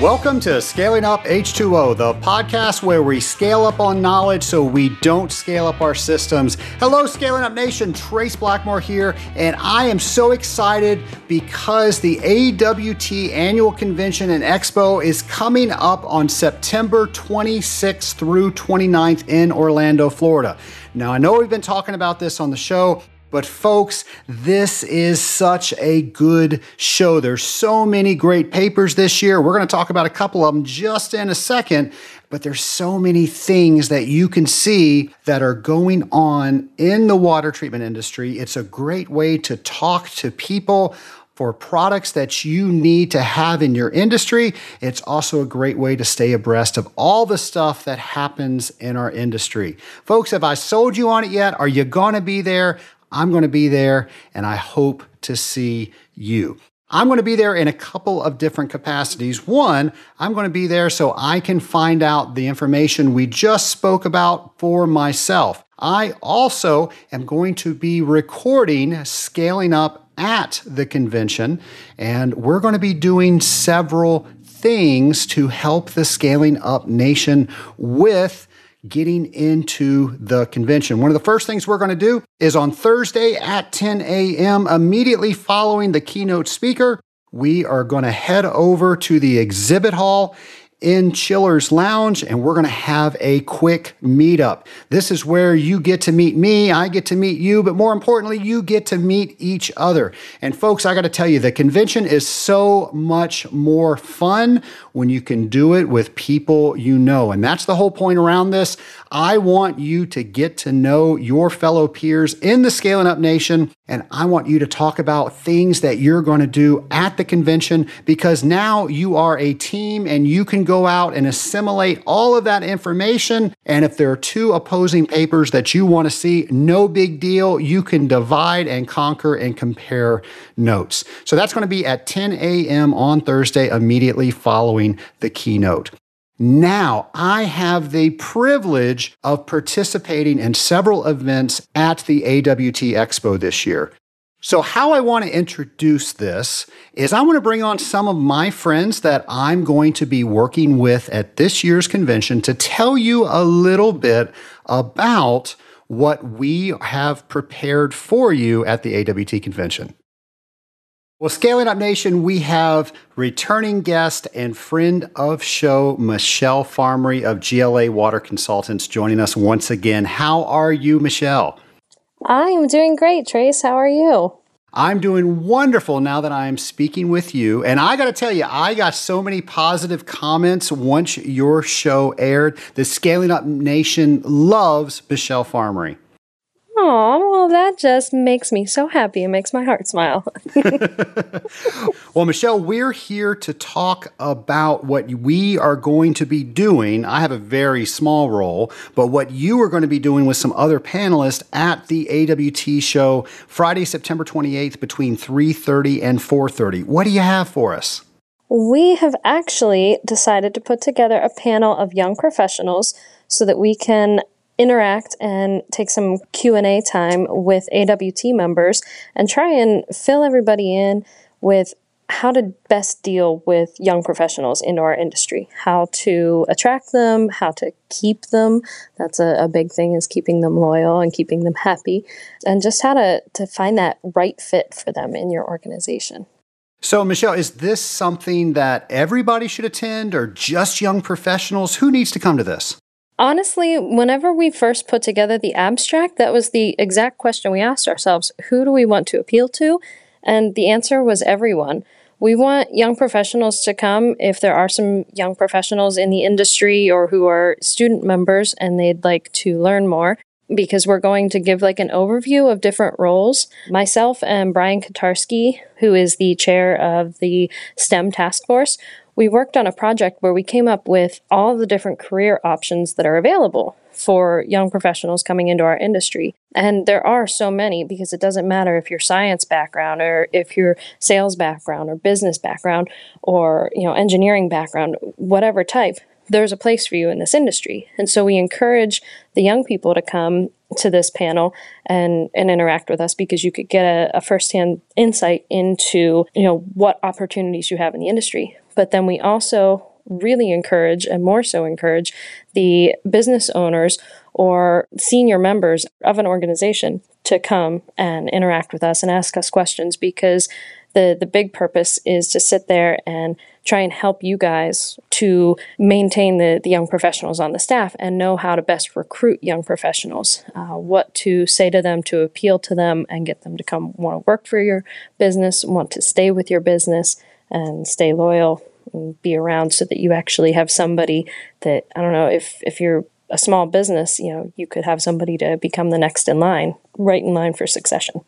Welcome to Scaling Up H2O, the podcast where we scale up on knowledge so we don't scale up our systems. Hello, Scaling Up Nation. Trace Blackmore here, and I am so excited because the AWT Annual Convention and Expo is coming up on September 26th through 29th in Orlando, Florida. Now, I know we've been talking about this on the show, but folks, this is such a good show. There's so many great papers this year. We're going to talk about a couple of them just in a second, but there's so many things that you can see that are going on in the water treatment industry. It's a great way to talk to people for products that you need to have in your industry. It's also a great way to stay abreast of all the stuff that happens in our industry. Folks, have I sold you on it yet? Are you going to be there? I'm going to be there, and I hope to see you. I'm going to be there in a couple of different capacities. One, I'm going to be there so I can find out the information we just spoke about for myself. I also am going to be recording Scaling Up at the convention, and we're going to be doing several things to help the Scaling Up Nation with getting into the convention. One of the first things we're going to do is on Thursday at 10 a.m., immediately following the keynote speaker, we are going to head over to the exhibit hall in Chiller's Lounge, and we're going to have a quick meetup. This is where you get to meet me, I get to meet you, but more importantly, you get to meet each other. And folks, I got to tell you, the convention is so much more fun when you can do it with people you know. And that's the whole point around this. I want you to get to know your fellow peers in the Scaling Up Nation, and I want you to talk about things that you're going to do at the convention, because now you are a team and you can go out and assimilate all of that information. And if there are two opposing papers that you want to see, no big deal. You can divide and conquer and compare notes. So that's going to be at 10 a.m. on Thursday, immediately following the keynote. Now, I have the privilege of participating in several events at the AWT Expo this year. So how I want to introduce this is I want to bring on some of my friends that I'm going to be working with at this year's convention to tell you a little bit about what we have prepared for you at the AWT convention. Well, Scaling Up Nation, we have returning guest and friend of show, Michelle Farmery of GLA Water Consultants, joining us once again. How are you, Michelle? I'm doing great, Trace. How are you? I'm doing wonderful now that I'm speaking with you. And I got to tell you, I got so many positive comments once your show aired. The Scaling Up Nation loves Michelle Farmery. Oh, well, that just makes me so happy. It makes my heart smile. Well, Michelle, we're here to talk about what we are going to be doing. I have a very small role, but what you are going to be doing with some other panelists at the AWT show Friday, September 28th between 3:30 and 4:30. What do you have for us? We have actually decided to put together a panel of young professionals so that we can interact and take some Q&A time with AWT members and try and fill everybody in with how to best deal with young professionals into our industry, how to attract them, how to keep them. That's a big thing, is keeping them loyal and keeping them happy, and just how to find that right fit for them in your organization. So, Michelle, is this something that everybody should attend or just young professionals? Who needs to come to this? Honestly, whenever we first put together the abstract, that was the exact question we asked ourselves. Who do we want to appeal to? And the answer was everyone. We want young professionals to come. If there are some young professionals in the industry or who are student members and they'd like to learn more, because we're going to give like an overview of different roles. Myself and Brian Kotarski, who is the chair of the STEM task force, we worked on a project where we came up with all the different career options that are available for young professionals coming into our industry. And there are so many, because it doesn't matter if you're science background or if you're sales background or business background or, you know, engineering background, whatever type, there's a place for you in this industry. And so we encourage the young people to come to this panel and interact with us, because you could get a firsthand insight into, you know, what opportunities you have in the industry. But then we also really encourage, and more so encourage, the business owners or senior members of an organization to come and interact with us and ask us questions, because the big purpose is to sit there and try and help you guys to maintain the young professionals on the staff and know how to best recruit young professionals, what to say to them to appeal to them and get them to come want to work for your business, want to stay with your business and stay loyal and be around, so that you actually have somebody that, I don't know, if you're a small business, you know, you could have somebody to become the next in line, right in line for succession.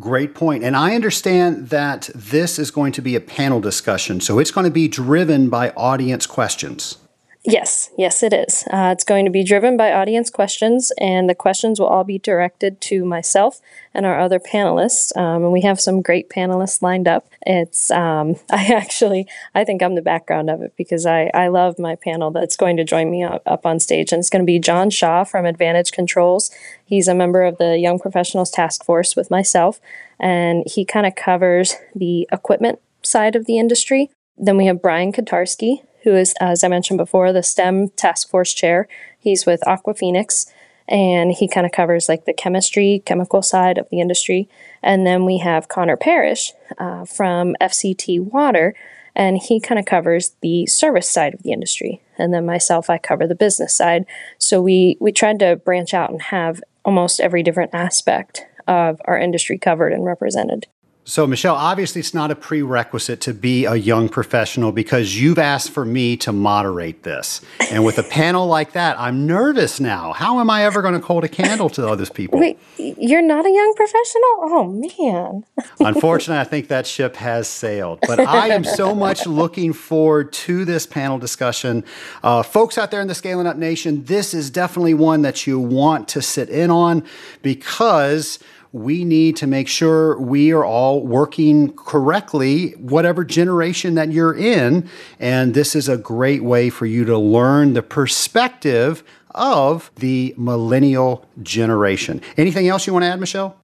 Great point. And I understand that this is going to be a panel discussion, so it's going to be driven by audience questions. Yes. Yes, it is. It's going to be driven by audience questions, and the questions will all be directed to myself and our other panelists. And we have some great panelists lined up. It's, I think I'm the background of it, because I love my panel that's going to join me up on stage. And it's going to be John Shaw from Advantage Controls. He's a member of the Young Professionals Task Force with myself, and he kind of covers the equipment side of the industry. Then we have Brian Kotarski, who is, as I mentioned before, the STEM task force chair. He's with AquaPhoenix, and he kind of covers like the chemical side of the industry. And then we have Connor Parrish from FCT Water, and he kind of covers the service side of the industry. And then myself, I cover the business side. So we tried to branch out and have almost every different aspect of our industry covered and represented. So, Michelle, obviously it's not a prerequisite to be a young professional, because you've asked for me to moderate this. And with a panel like that, I'm nervous now. How am I ever going to hold a candle to all these people? Wait, you're not a young professional? Oh, man. Unfortunately, I think that ship has sailed. But I am so much looking forward to this panel discussion. Folks out there in the Scaling Up Nation, this is definitely one that you want to sit in on, because we need to make sure we are all working correctly, whatever generation that you're in. And this is a great way for you to learn the perspective of the millennial generation. Anything else you want to add, Michelle?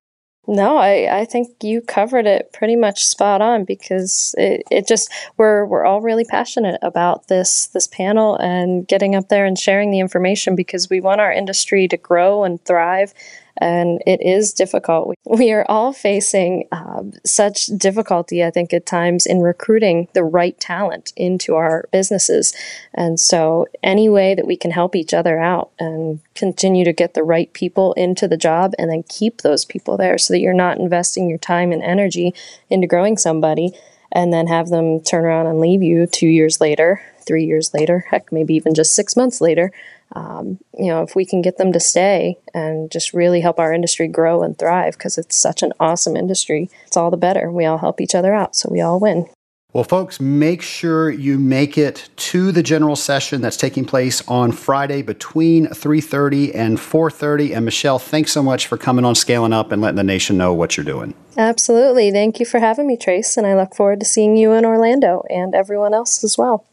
No, I think you covered it pretty much spot on, because it just, we're all really passionate about this panel and getting up there and sharing the information, because we want our industry to grow and thrive. And it is difficult. We are all facing such difficulty, I think, at times in recruiting the right talent into our businesses. And so any way that we can help each other out and continue to get the right people into the job and then keep those people there, so that you're not investing your time and energy into growing somebody and then have them turn around and leave you 2 years later, 3 years later, heck, maybe even just 6 months later. You know, if we can get them to stay and just really help our industry grow and thrive, because it's such an awesome industry, it's all the better. We all help each other out, so we all win. Well, folks, make sure you make it to the general session that's taking place on Friday between 3:30 and 4:30. And Michelle, thanks so much for coming on Scaling Up and letting the nation know what you're doing. Absolutely. Thank you for having me, Trace. And I look forward to seeing you in Orlando and everyone else as well.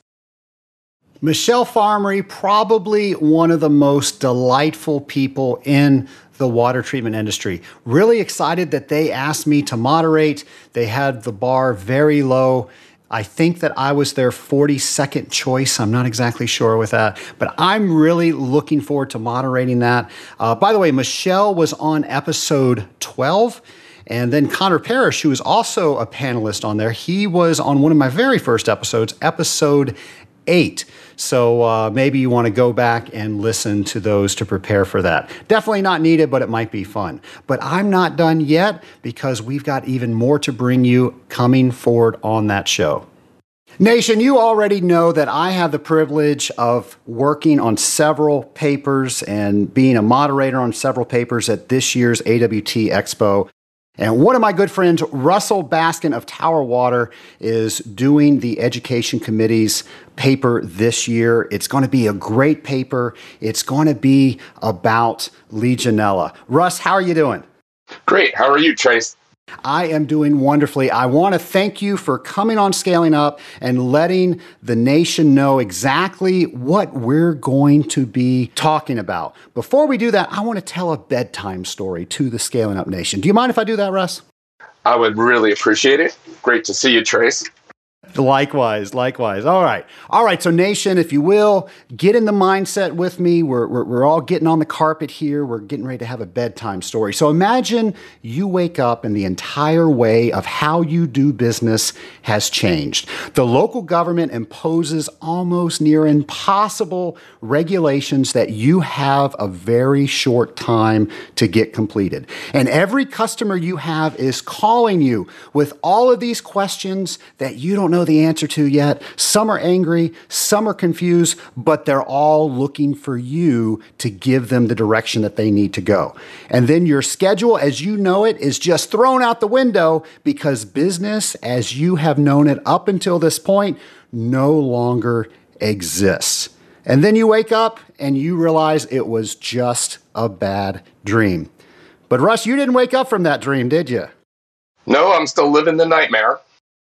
Michelle Farmery, probably one of the most delightful people in the water treatment industry. Really excited that they asked me to moderate. They had the bar very low. I think that I was their 42nd choice. I'm not exactly sure with that, but I'm really looking forward to moderating that. By the way, Michelle was on episode 12. And then Connor Parrish, who is also a panelist on there, he was on one of my very first episodes, episode 8. So maybe you want to go back and listen to those to prepare for that. Definitely not needed, but it might be fun. But I'm not done yet, because we've got even more to bring you coming forward on that show. Nation, you already know that I have the privilege of working on several papers and being a moderator on several papers at this year's AWT Expo. And one of my good friends, Russell Baskin of Tower Water, is doing the Education Committee's paper this year. It's going to be a great paper. It's going to be about Legionella. Russ, how are you doing? Great. How are you, Trace? I am doing wonderfully. I want to thank you for coming on Scaling Up and letting the nation know exactly what we're going to be talking about. Before we do that, I want to tell a bedtime story to the Scaling Up Nation. Do you mind if I do that, Russ? I would really appreciate it. Great to see you, Trace. Likewise. All right. So nation, if you will, get in the mindset with me. We're all getting on the carpet here. We're getting ready to have a bedtime story. So imagine you wake up and the entire way of how you do business has changed. The local government imposes almost near impossible regulations that you have a very short time to get completed. And every customer you have is calling you with all of these questions that you don't know the answer to yet. Some are angry, some are confused, but they're all looking for you to give them the direction that they need to go. And then your schedule, as you know it, is just thrown out the window because business, as you have known it up until this point, no longer exists. And then you wake up and you realize it was just a bad dream. But Russ, you didn't wake up from that dream, did you? No, I'm still living the nightmare.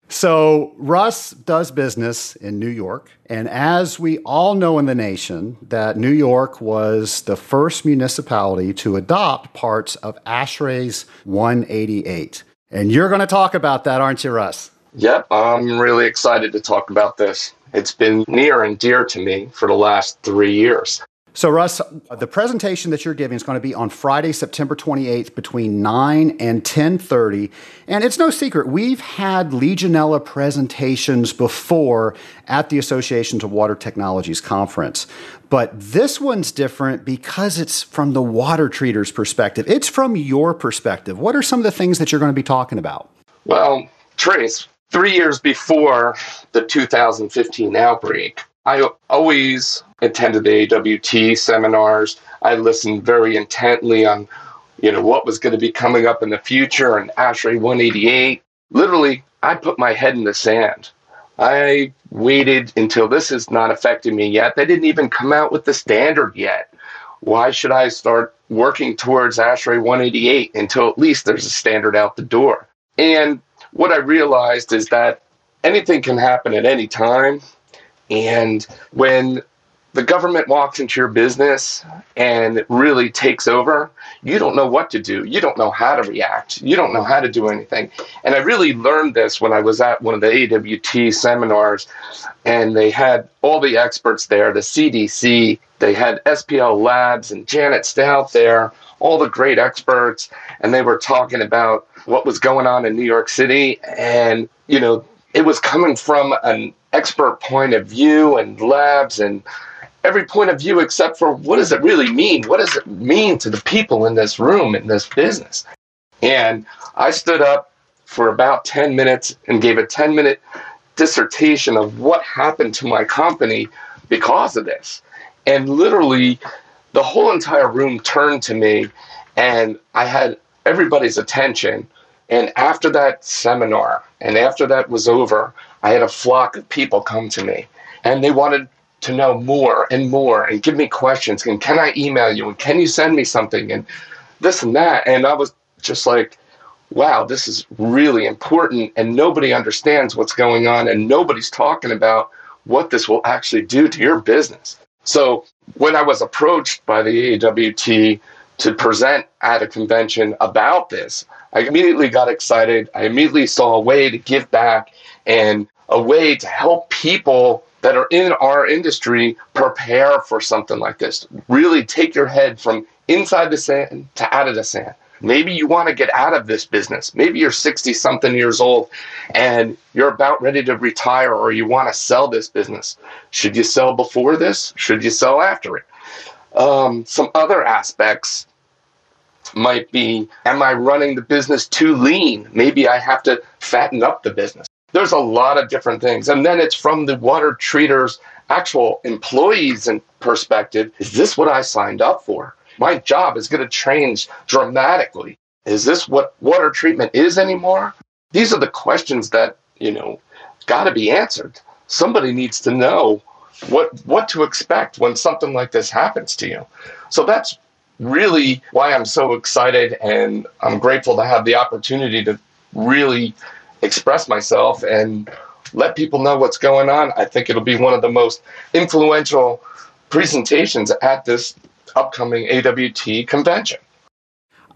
So Russ does business in New York, and as we all know in the nation, that New York was the first municipality to adopt parts of ASHRAE's 188. And you're going to talk about that, aren't you, Russ? Yep, I'm really excited to talk about this. It's been near and dear to me for the last 3 years. So Russ, the presentation that you're giving is going to be on Friday, September 28th between 9 and 10:30. And it's no secret, we've had Legionella presentations before at the Associations of Water Technologies Conference. But this one's different because it's from the water treater's perspective. It's from your perspective. What are some of the things that you're going to be talking about? Well, Trace, 3 years before the 2015 outbreak, I always attended the AWT seminars. I listened very intently on, what was going to be coming up in the future and ASHRAE 188. Literally, I put my head in the sand. I waited until this is not affecting me yet. They didn't even come out with the standard yet. Why should I start working towards ASHRAE 188 until at least there's a standard out the door? And what I realized is that anything can happen at any time. And when the government walks into your business and really takes over, you don't know what to do. You don't know how to react. You don't know how to do anything. And I really learned this when I was at one of the AWT seminars, and they had all the experts there, the CDC, they had SPL Labs and Janet Stout there, all the great experts, and they were talking about what was going on in New York City. And, it was coming from an expert point of view and labs and every point of view except for what does it really mean? What does it mean to the people in this room, in this business? And I stood up for about 10 minutes and gave a 10-minute dissertation of what happened to my company because of this. And literally the whole entire room turned to me and I had everybody's attention. And after that seminar and after that was over, I had a flock of people come to me and they wanted to know more and give me questions. And can I email you? And can you send me something? And this and that. And I was just like, wow, this is really important. And nobody understands what's going on. And nobody's talking about what this will actually do to your business. So when I was approached by the AWT to present at a convention about this, I immediately got excited. I immediately saw a way to give back and a way to help people that are in our industry prepare for something like this. Really take your head from inside the sand to out of the sand. Maybe you want to get out of this business. Maybe you're 60-something years old and you're about ready to retire or you want to sell this business. Should you sell before this? Should you sell after it? Some other aspects might be, am I running the business too lean? Maybe I have to fatten up the business. There's a lot of different things. And then it's from the water treater's actual employees and perspective. Is this what I signed up for? My job is going to change dramatically. Is this what water treatment is anymore? These are the questions that, got to be answered. Somebody needs to know what to expect when something like this happens to you. So that's really why I'm so excited, and I'm grateful to have the opportunity to really express myself and let people know what's going on. I think it'll be one of the most influential presentations at this upcoming AWT convention.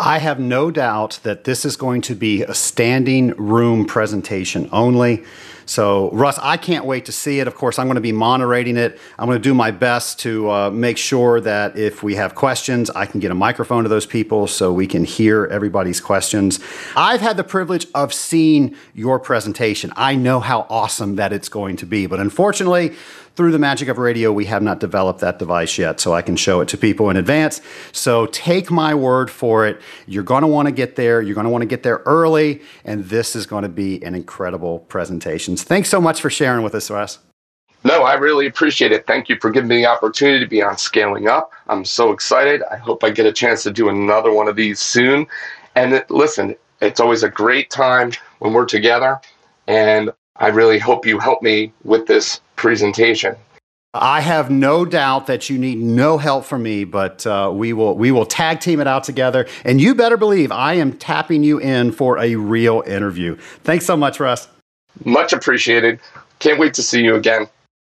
I have no doubt that this is going to be a standing room presentation only. So, Russ, I can't wait to see it. Of course, I'm going to be moderating it. I'm going to do my best to make sure that if we have questions, I can get a microphone to those people so we can hear everybody's questions. I've had the privilege of seeing your presentation. I know how awesome that it's going to be, but unfortunately, through the magic of radio, we have not developed that device yet, so I can show it to people in advance. So take my word for it. You're going to want to get there. You're going to want to get there early, and this is going to be an incredible presentation. Thanks so much for sharing with us, Russ. No, I really appreciate it. Thank you for giving me the opportunity to be on Scaling Up. I'm so excited. I hope I get a chance to do another one of these soon. And listen, it's always a great time when we're together, and I really hope you help me with this presentation. I have no doubt that you need no help from me, but we will tag team it out together. And you better believe I am tapping you in for a real interview. Thanks so much, Russ. Much appreciated. Can't wait to see you again.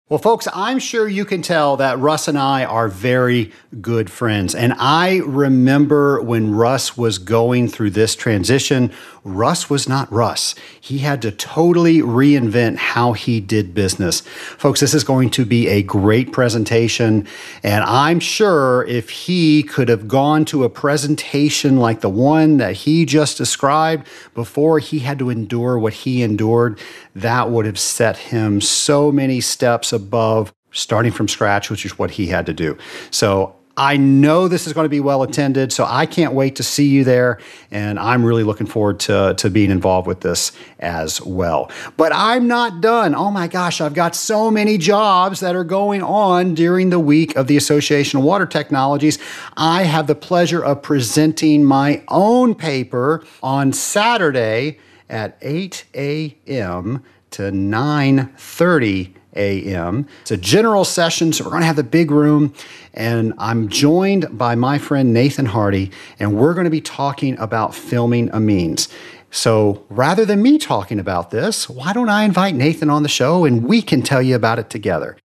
Well, folks, I'm sure you can tell that Russ and I are very good friends. And I remember when Russ was going through this transition, Russ was not Russ. He had to totally reinvent how he did business. Folks, this is going to be a great presentation. And I'm sure if he could have gone to a presentation like the one that he just described before he had to endure what he endured, that would have set him so many steps above, starting from scratch, which is what he had to do. So I know this is going to be well attended, so I can't wait to see you there, and I'm really looking forward to being involved with this as well. But I'm not done. Oh my gosh, I've got so many jobs that are going on during the week of the Association of Water Technologies. I have the pleasure of presenting my own paper on Saturday at 8 a.m. to 9:30 a.m. It's a general session, so we're going to have the big room, and I'm joined by my friend Nathan Hardy, and we're going to be talking about filming amines. So rather than me talking about this, why don't I invite Nathan on the show, and we can tell you about it together.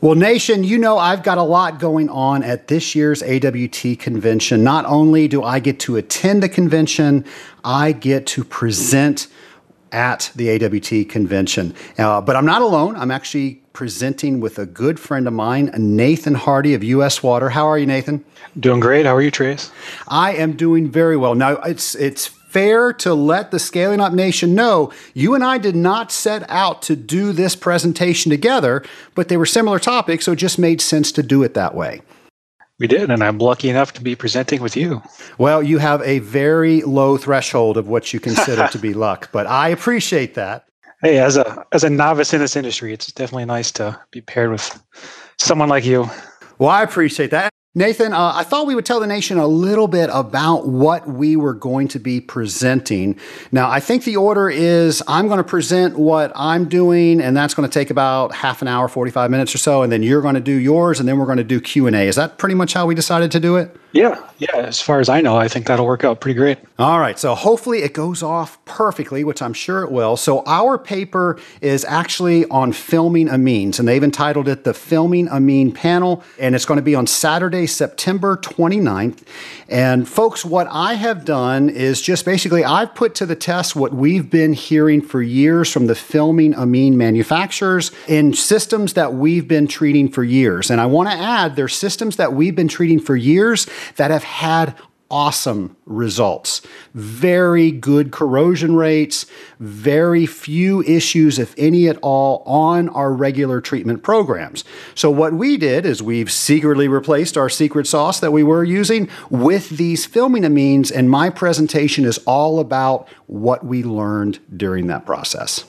Well, Nation, you know I've got a lot going on at this year's AWT convention. Not only do I get to attend the convention, I get to present at the AWT convention. But I'm not alone. I'm actually presenting with a good friend of mine, Nathan Hardy of U.S. Water. How are you, Nathan? Doing great. How are you, Trace? I am doing very well. Now, it's fair to let the Scaling Up Nation know you and I did not set out to do this presentation together, but they were similar topics, so it just made sense to do it that way. We did, and I'm lucky enough to be presenting with you. Well, you have a very low threshold of what you consider to be luck, but I appreciate that. Hey, as a novice in this industry, it's definitely nice to be paired with someone like you. Well, I appreciate that. Nathan, I thought we would tell the nation a little bit about what we were going to be presenting. Now, I think the order is I'm going to present what I'm doing, and that's going to take about half an hour, 45 minutes or so, and then you're going to do yours, and then we're going to do Q&A. Is that pretty much how we decided to do it? Yeah, as far as I know, I think that'll work out pretty great. All right, so hopefully it goes off perfectly, which I'm sure it will. So our paper is actually on filming amines, and they've entitled it the Filming Amine Panel, and it's going to be on Saturday, September 29th. And folks, what I have done is just basically I've put to the test what we've been hearing for years from the filming amine manufacturers in systems that we've been treating for years. And I want to add, they're systems that we've been treating for years that have had awesome results, very good corrosion rates, very few issues, if any at all, on our regular treatment programs. So what we did is we've secretly replaced our secret sauce that we were using with these filming amines, and my presentation is all about what we learned during that process.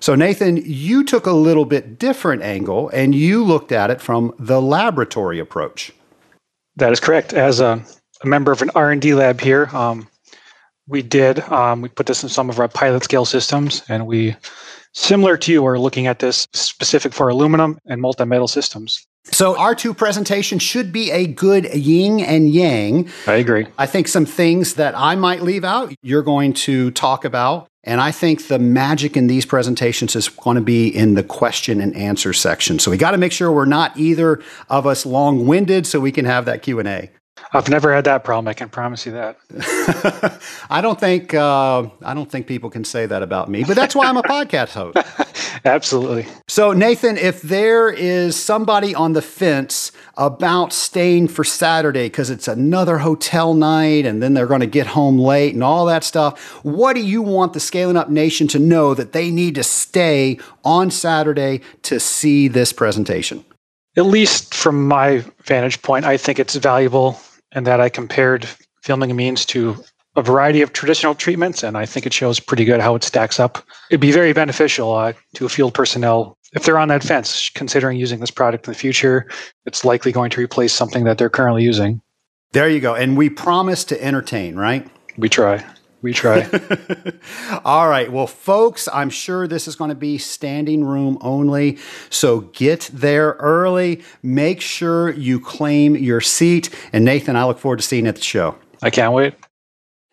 So Nathan, you took a little bit different angle, and you looked at it from the laboratory approach. That is correct. As a member of an R&D lab here, we put this in some of our pilot scale systems, and we, similar to you, are looking at this specific for aluminum and multi-metal systems. So our two presentations should be a good yin and yang. I agree. I think some things that I might leave out, you're going to talk about. And I think the magic in these presentations is going to be in the question and answer section. So we got to make sure we're not either of us long-winded so we can have that Q&A. I've never had that problem. I can promise you that. I don't think people can say that about me, but that's why I'm a podcast host. Absolutely. So Nathan, if there is somebody on the fence about staying for Saturday because it's another hotel night and then they're going to get home late and all that stuff, what do you want the Scaling Up Nation to know that they need to stay on Saturday to see this presentation? At least from my vantage point, I think it's valuable in that I compared filming amines to a variety of traditional treatments, and I think it shows pretty good how it stacks up. It'd be very beneficial to field personnel if they're on that fence, considering using this product in the future. It's likely going to replace something that they're currently using. There you go. And we promise to entertain, right? We try. We try. All right. Well, folks, I'm sure this is going to be standing room only. So get there early. Make sure you claim your seat. And Nathan, I look forward to seeing you at the show. I can't wait.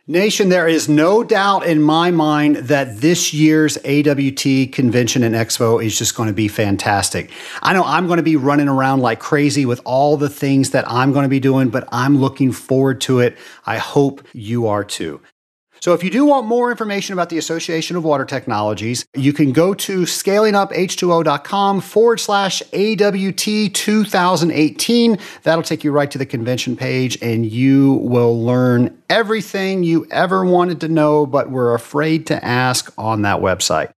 Nation, there is no doubt in my mind that this year's AWT convention and expo is just going to be fantastic. I know I'm going to be running around like crazy with all the things that I'm going to be doing, but I'm looking forward to it. I hope you are too. So if you do want more information about the Association of Water Technologies, you can go to scalinguph2o.com/AWT2018. That'll take you right to the convention page, and you will learn everything you ever wanted to know, but were afraid to ask on that website.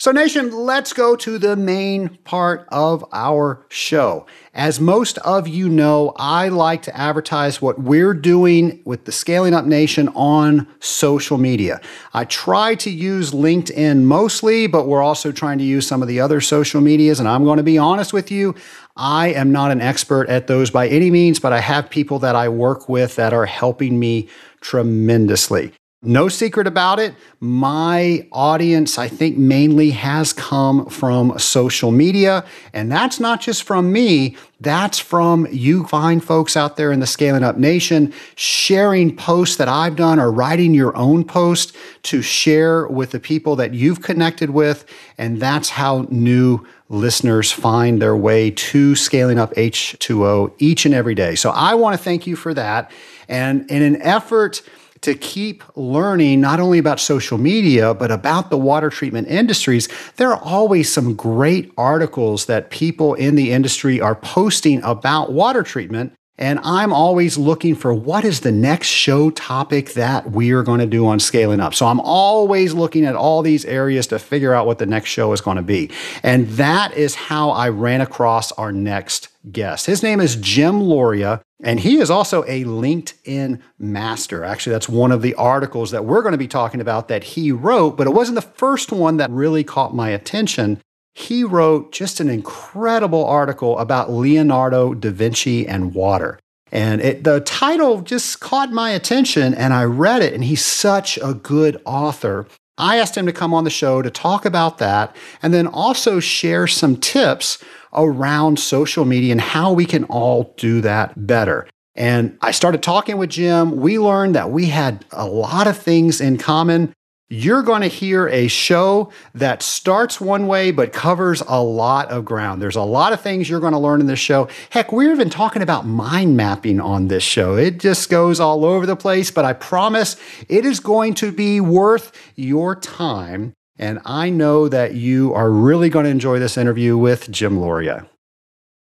So Nation, let's go to the main part of our show. As most of you know, I like to advertise what we're doing with the Scaling Up Nation on social media. I try to use LinkedIn mostly, but we're also trying to use some of the other social medias, and I'm going to be honest with you, I am not an expert at those by any means, but I have people that I work with that are helping me tremendously. No secret about it, my audience, I think, mainly has come from social media. And that's not just from me, that's from you fine folks out there in the Scaling Up Nation, sharing posts that I've done or writing your own post to share with the people that you've connected with. And that's how new listeners find their way to Scaling Up H2O each and every day. So I want to thank you for that. And in an effort to keep learning not only about social media, but about the water treatment industries, there are always some great articles that people in the industry are posting about water treatment. And I'm always looking for what is the next show topic that we are going to do on Scaling Up. So I'm always looking at all these areas to figure out what the next show is going to be. And that is how I ran across our next guest. His name is Jim Loria, and he is also a LinkedIn master. Actually, that's one of the articles that we're going to be talking about that he wrote, but it wasn't the first one that really caught my attention. He wrote just an incredible article about Leonardo da Vinci and water. And the title just caught my attention, and I read it, and he's such a good author. I asked him to come on the show to talk about that and then also share some tips around social media and how we can all do that better. And I started talking with Jim. We learned that we had a lot of things in common. You're going to hear a show that starts one way, but covers a lot of ground. There's a lot of things you're going to learn in this show. Heck, we're even talking about mind mapping on this show. It just goes all over the place, but I promise it is going to be worth your time. And I know that you are really going to enjoy this interview with Jim Loria.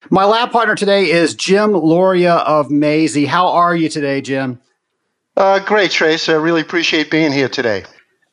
My lab partner today is Jim Loria of Maisie. How are you today, Jim? Great, Trace. I really appreciate being here today.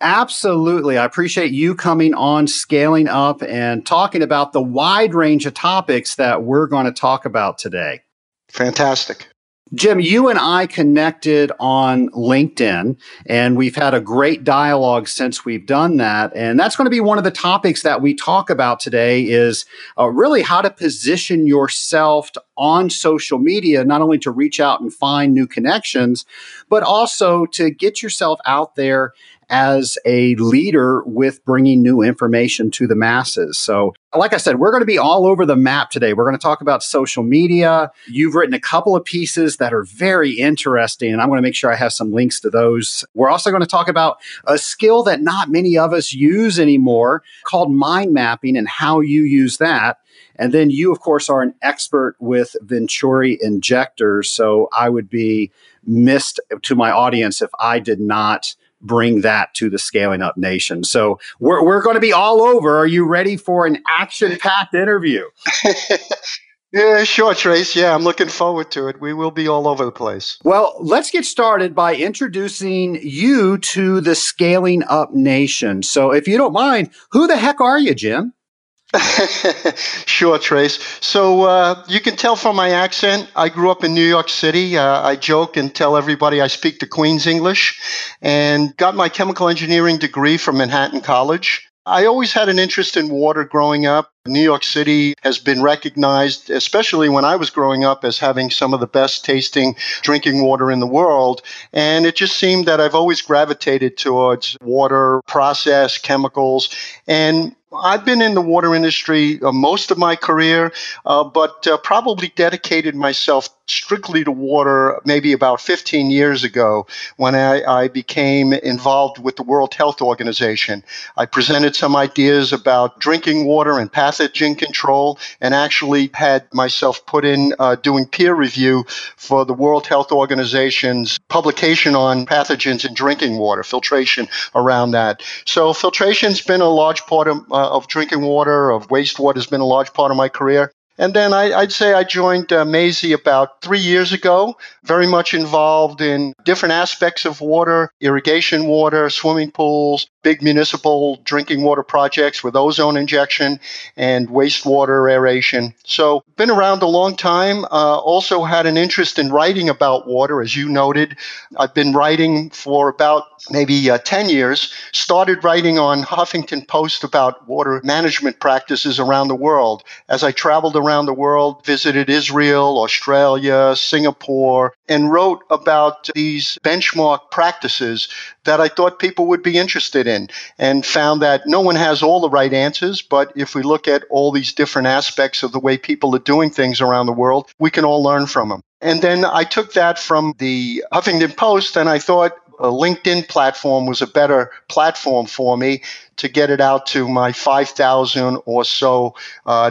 Absolutely. I appreciate you coming on Scaling Up and talking about the wide range of topics that we're going to talk about today. Fantastic. Jim, you and I connected on LinkedIn, and we've had a great dialogue since we've done that. And that's going to be one of the topics that we talk about today is really how to position yourself on social media, not only to reach out and find new connections, but also to get yourself out there as a leader with bringing new information to the masses. So like I said, we're going to be all over the map today. We're going to talk about social media. You've written a couple of pieces that are very interesting, and I'm going to make sure I have some links to those. We're also going to talk about a skill that not many of us use anymore called mind mapping and how you use that. And then you, of course, are an expert with Venturi injectors. So I would be missed to my audience if I did not bring that to the Scaling Up Nation. So we're going to be all over. Are you ready for an action-packed interview? Yeah, sure, Trace. Yeah, I'm looking forward to it. We will be all over the place. Well, let's get started by introducing you to the Scaling Up Nation. So if you don't mind, who the heck are you, Jim? Sure, Trace. So you can tell from my accent, I grew up in New York City. I joke and tell everybody I speak the Queen's English, and got my chemical engineering degree from Manhattan College. I always had an interest in water growing up. New York City has been recognized, especially when I was growing up, as having some of the best tasting drinking water in the world. And it just seemed that I've always gravitated towards water, process, chemicals, and I've been in the water industry most of my career, but probably dedicated myself strictly to water maybe about 15 years ago when I became involved with the World Health Organization. I presented some ideas about drinking water and pathogen control, and actually had myself put in doing peer review for the World Health Organization's publication on pathogens in drinking water, filtration around that. So filtration's been a large part of drinking water, of wastewater has been a large part of my career. And then I'd say I joined Maisie about 3 years ago, very much involved in different aspects of water, irrigation water, swimming pools, big municipal drinking water projects with ozone injection and wastewater aeration. So been around a long time, also had an interest in writing about water, as you noted. I've been writing for about maybe 10 years, started writing on Huffington Post about water management practices around the world. As I traveled around the world, visited Israel, Australia, Singapore, and wrote about these benchmark practices that I thought people would be interested in, and found that no one has all the right answers. But if we look at all these different aspects of the way people are doing things around the world, we can all learn from them. And then I took that from the Huffington Post, and I thought a LinkedIn platform was a better platform for me to get it out to my 5,000 or so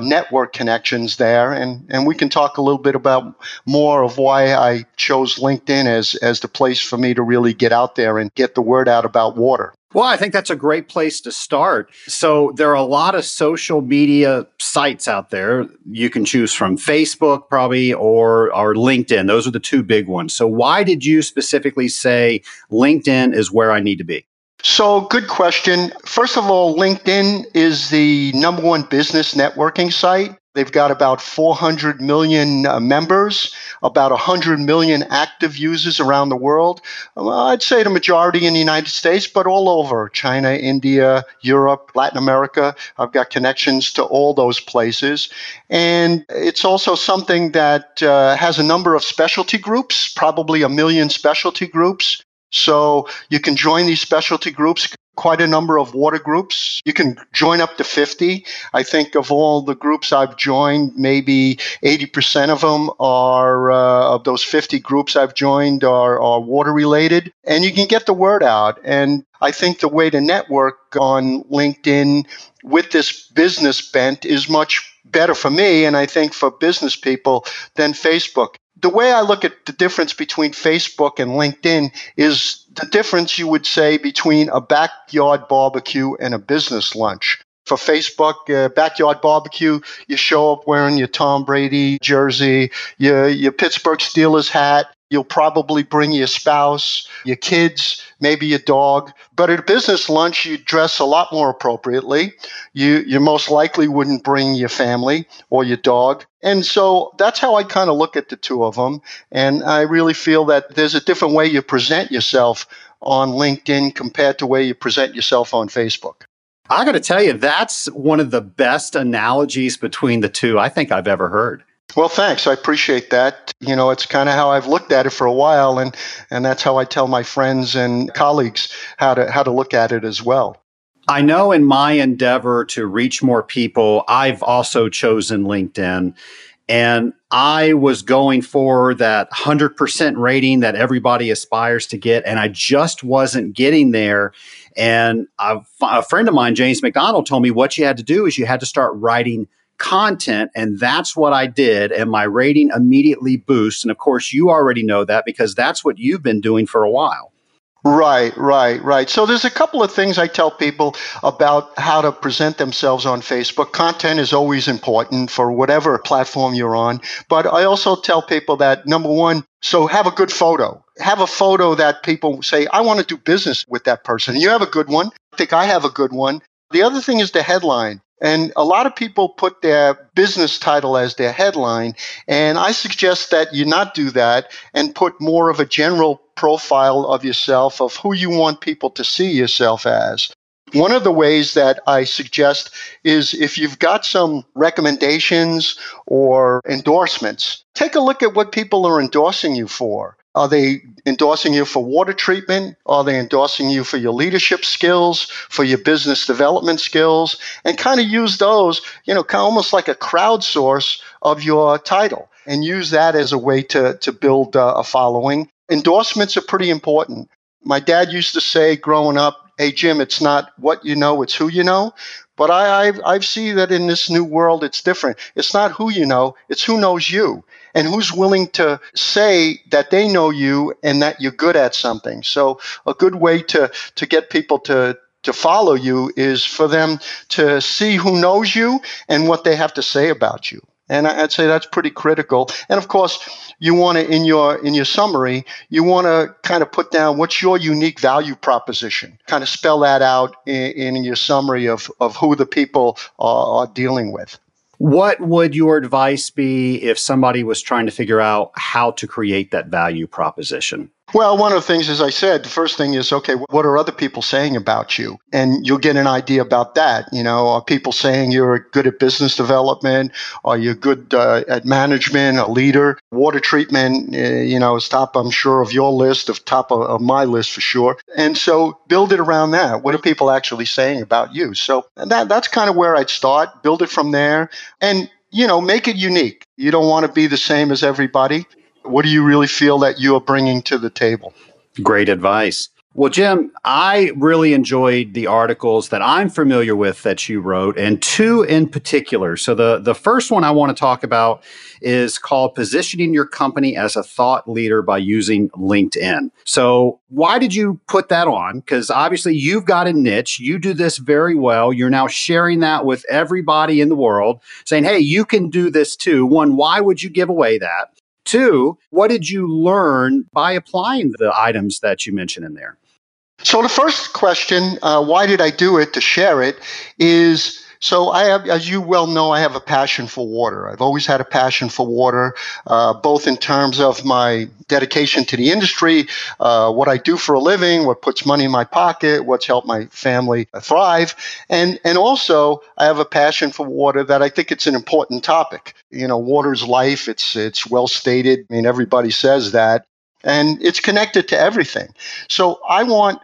network connections there. And we can talk a little bit about more of why I chose LinkedIn as the place for me to really get out there and get the word out about water. Well, I think that's a great place to start. So there are a lot of social media sites out there. You can choose from Facebook probably or LinkedIn. Those are the two big ones. So why did you specifically say LinkedIn is where I need to be? So good question. First of all, LinkedIn is the #1 business networking site. They've got about 400 million members, about 100 million active users around the world. I'd say the majority in the United States, but all over China, India, Europe, Latin America. I've got connections to all those places. And it's also something that has a number of specialty groups, probably 1 million specialty groups. So you can join these specialty groups, quite a number of water groups. You can join up to 50. I think of all the groups I've joined, maybe 80% of them are, of those 50 groups I've joined are water related. And you can get the word out. And I think the way to network on LinkedIn with this business bent is much better for me, and I think for business people, than Facebook. The way I look at the difference between Facebook and LinkedIn is the difference, you would say, between a backyard barbecue and a business lunch. For Facebook, backyard barbecue, you show up wearing your Tom Brady jersey, your Pittsburgh Steelers hat. You'll probably bring your spouse, your kids, maybe your dog. But at a business lunch, you dress a lot more appropriately. You most likely wouldn't bring your family or your dog. And so that's how I kind of look at the two of them. And I really feel that there's a different way you present yourself on LinkedIn compared to the way you present yourself on Facebook. I got to tell you, that's one of the best analogies between the two I think I've ever heard. Well, thanks. I appreciate that. You know, it's kind of how I've looked at it for a while, and that's how I tell my friends and colleagues how to look at it as well. I know in my endeavor to reach more people, I've also chosen LinkedIn. And I was going for that 100% rating that everybody aspires to get, and I just wasn't getting there. And a friend of mine, James McDonald, told me what you had to do is you had to start writing content, and that's what I did, and my rating immediately boosts. And of course, you already know that because that's what you've been doing for a while. Right. So there's a couple of things I tell people about how to present themselves on Facebook. Content is always important for whatever platform you're on. But I also tell people that, number one, so have a good photo. Have a photo that people say, I want to do business with that person. You have a good one. I think I have a good one. The other thing is the headline. And a lot of people put their business title as their headline. And I suggest that you not do that and put more of a general profile of yourself, of who you want people to see yourself as. One of the ways that I suggest is if you've got some recommendations or endorsements, take a look at what people are endorsing you for. Are they endorsing you for water treatment? Are they endorsing you for your leadership skills, for your business development skills? And kind of use those, you know, kind of almost like a crowdsource of your title, and use that as a way to build a following. Endorsements are pretty important. My dad used to say growing up, hey, Jim, it's not what you know, it's who you know. But I see that in this new world, it's different. It's not who you know, it's who knows you. And who's willing to say that they know you and that you're good at something. So a good way to get people to follow you is for them to see who knows you and what they have to say about you. And I'd say that's pretty critical. And of course, you want to, in your summary, you want to kind of put down what's your unique value proposition. Kind of spell that out in your summary of who the people are dealing with. What would your advice be if somebody was trying to figure out how to create that value proposition? Well, one of the things, as I said, the first thing is, okay, what are other people saying about you? And you'll get an idea about that. You know, are people saying you're good at business development? Are you good at management, a leader? Water treatment, you know, is top, I'm sure, of your list, of top of my list for sure. And so build it around that. What are people actually saying about you? So that's kind of where I'd start. Build it from there and, you know, make it unique. You don't want to be the same as everybody. What do you really feel that you are bringing to the table? Great advice. Well, Jim, I really enjoyed the articles that I'm familiar with that you wrote, and two in particular. So the first one I want to talk about is called Positioning Your Company as a Thought Leader by Using LinkedIn. So why did you put that on? Because obviously you've got a niche. You do this very well. You're now sharing that with everybody in the world, saying, hey, you can do this too. One, why would you give away that? Two, what did you learn by applying the items that you mentioned in there? So the first question, why did I do it to share it, is so I have, as you well know, I have a passion for water. I've always had a passion for water, both in terms of my dedication to the industry, what I do for a living, what puts money in my pocket, what's helped my family thrive. And also, I have a passion for water that I think it's an important topic. You know, water's life, it's well stated. I mean, everybody says that. And it's connected to everything. So I want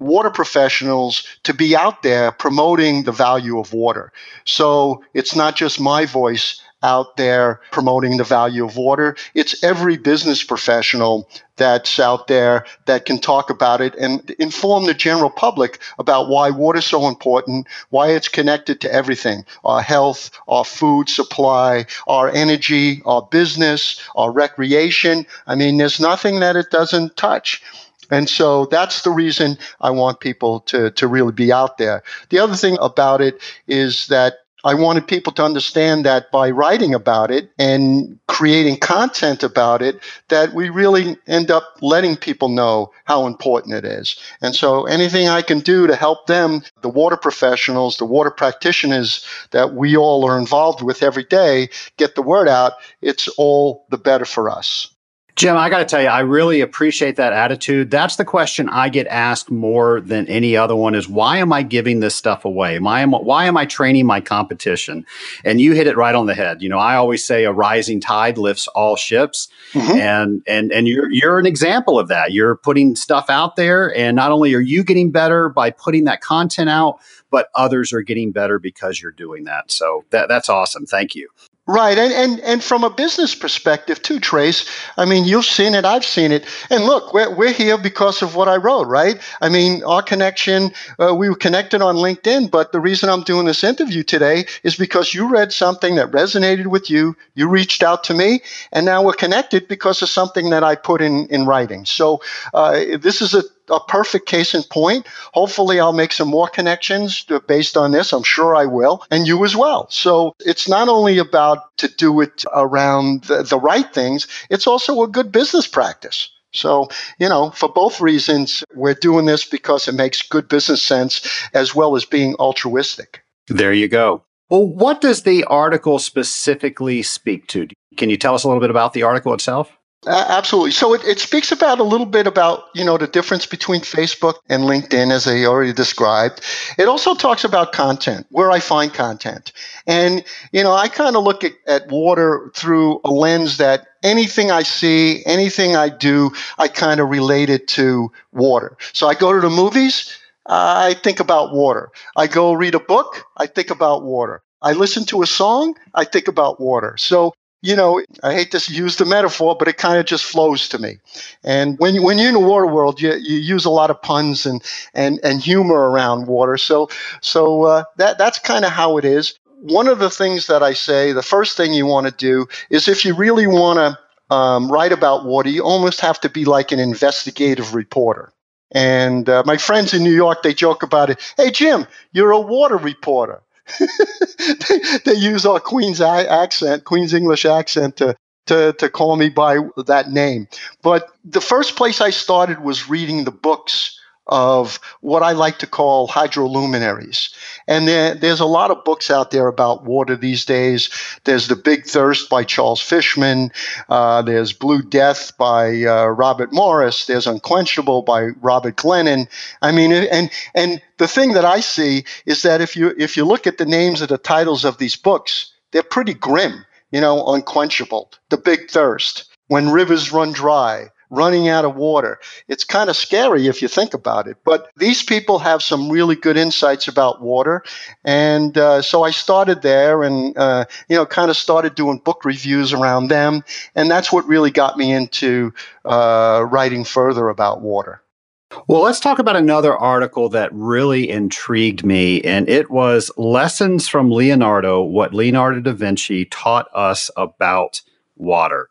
water professionals to be out there promoting the value of water. So it's not just my voice out there promoting the value of water. It's every business professional that's out there that can talk about it and inform the general public about why water is so important, why it's connected to everything, our health, our food supply, our energy, our business, our recreation. I mean, there's nothing that it doesn't touch. And so that's the reason I want people to really be out there. The other thing about it is that I wanted people to understand that by writing about it and creating content about it, that we really end up letting people know how important it is. And so anything I can do to help them, the water professionals, the water practitioners that we all are involved with every day, get the word out, it's all the better for us. Jim, I got to tell you, I really appreciate that attitude. That's the question I get asked more than any other one is, why am I giving this stuff away? Why am I training my competition? And you hit it right on the head. You know, I always say a rising tide lifts all ships. Mm-hmm. And you're an example of that. You're putting stuff out there, and not only are you getting better by putting that content out, but others are getting better because you're doing that. So that's awesome. Thank you. Right. And from a business perspective too, Trace, I mean, you've seen it, I've seen it. And look, we're here because of what I wrote, right? I mean, our connection, we were connected on LinkedIn, but the reason I'm doing this interview today is because you read something that resonated with you, you reached out to me, and now we're connected because of something that I put in writing. So this is a perfect case in point. Hopefully, I'll make some more connections based on this. I'm sure I will, and you as well. So it's not only about to do it around the right things, it's also a good business practice. So, you know, for both reasons, we're doing this because it makes good business sense as well as being altruistic. There you go. Well, what does the article specifically speak to? Can you tell us a little bit about the article itself? Absolutely. So it speaks about a little bit about, you know, the difference between Facebook and LinkedIn, as I already described. It also talks about content, where I find content. And, you know, I kind of look at water through a lens that anything I see, anything I do, I kind of relate it to water. So I go to the movies, I think about water. I go read a book, I think about water. I listen to a song, I think about water. So, you know, I hate to use the metaphor, but it kind of just flows to me. And when you're in the water world, you use a lot of puns and humor around water. So that's kind of how it is. One of the things that I say, the first thing you want to do is if you really want to write about water, you almost have to be like an investigative reporter. And my friends in New York, they joke about it. Hey, Jim, you're a water reporter. They use our Queen's English accent to call me by that name. But the first place I started was reading the books of what I like to call hydroluminaries. And there's a lot of books out there about water these days. There's The Big Thirst by Charles Fishman. There's Blue Death by Robert Morris. There's Unquenchable by Robert Glennon. I mean, and the thing that I see is that if you look at the names of the titles of these books, they're pretty grim. You know, Unquenchable, The Big Thirst, When Rivers Run Dry, Running Out of Water. It's kind of scary if you think about it. But these people have some really good insights about water. And so I started there and, you know, kind of started doing book reviews around them. And that's what really got me into writing further about water. Well, let's talk about another article that really intrigued me, and it was Lessons from Leonardo, What Leonardo da Vinci Taught Us About Water.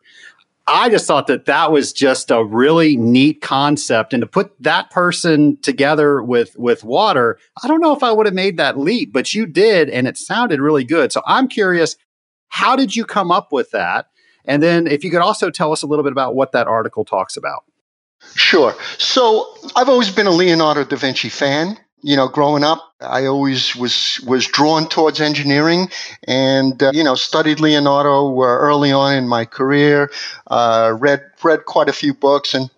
I just thought that was just a really neat concept. And to put that person together with water, I don't know if I would have made that leap, but you did, and it sounded really good. So I'm curious, how did you come up with that? And then if you could also tell us a little bit about what that article talks about. Sure. So I've always been a Leonardo da Vinci fan. You know, growing up, I always was drawn towards engineering and, you know, studied Leonardo early on in my career, read quite a few books. And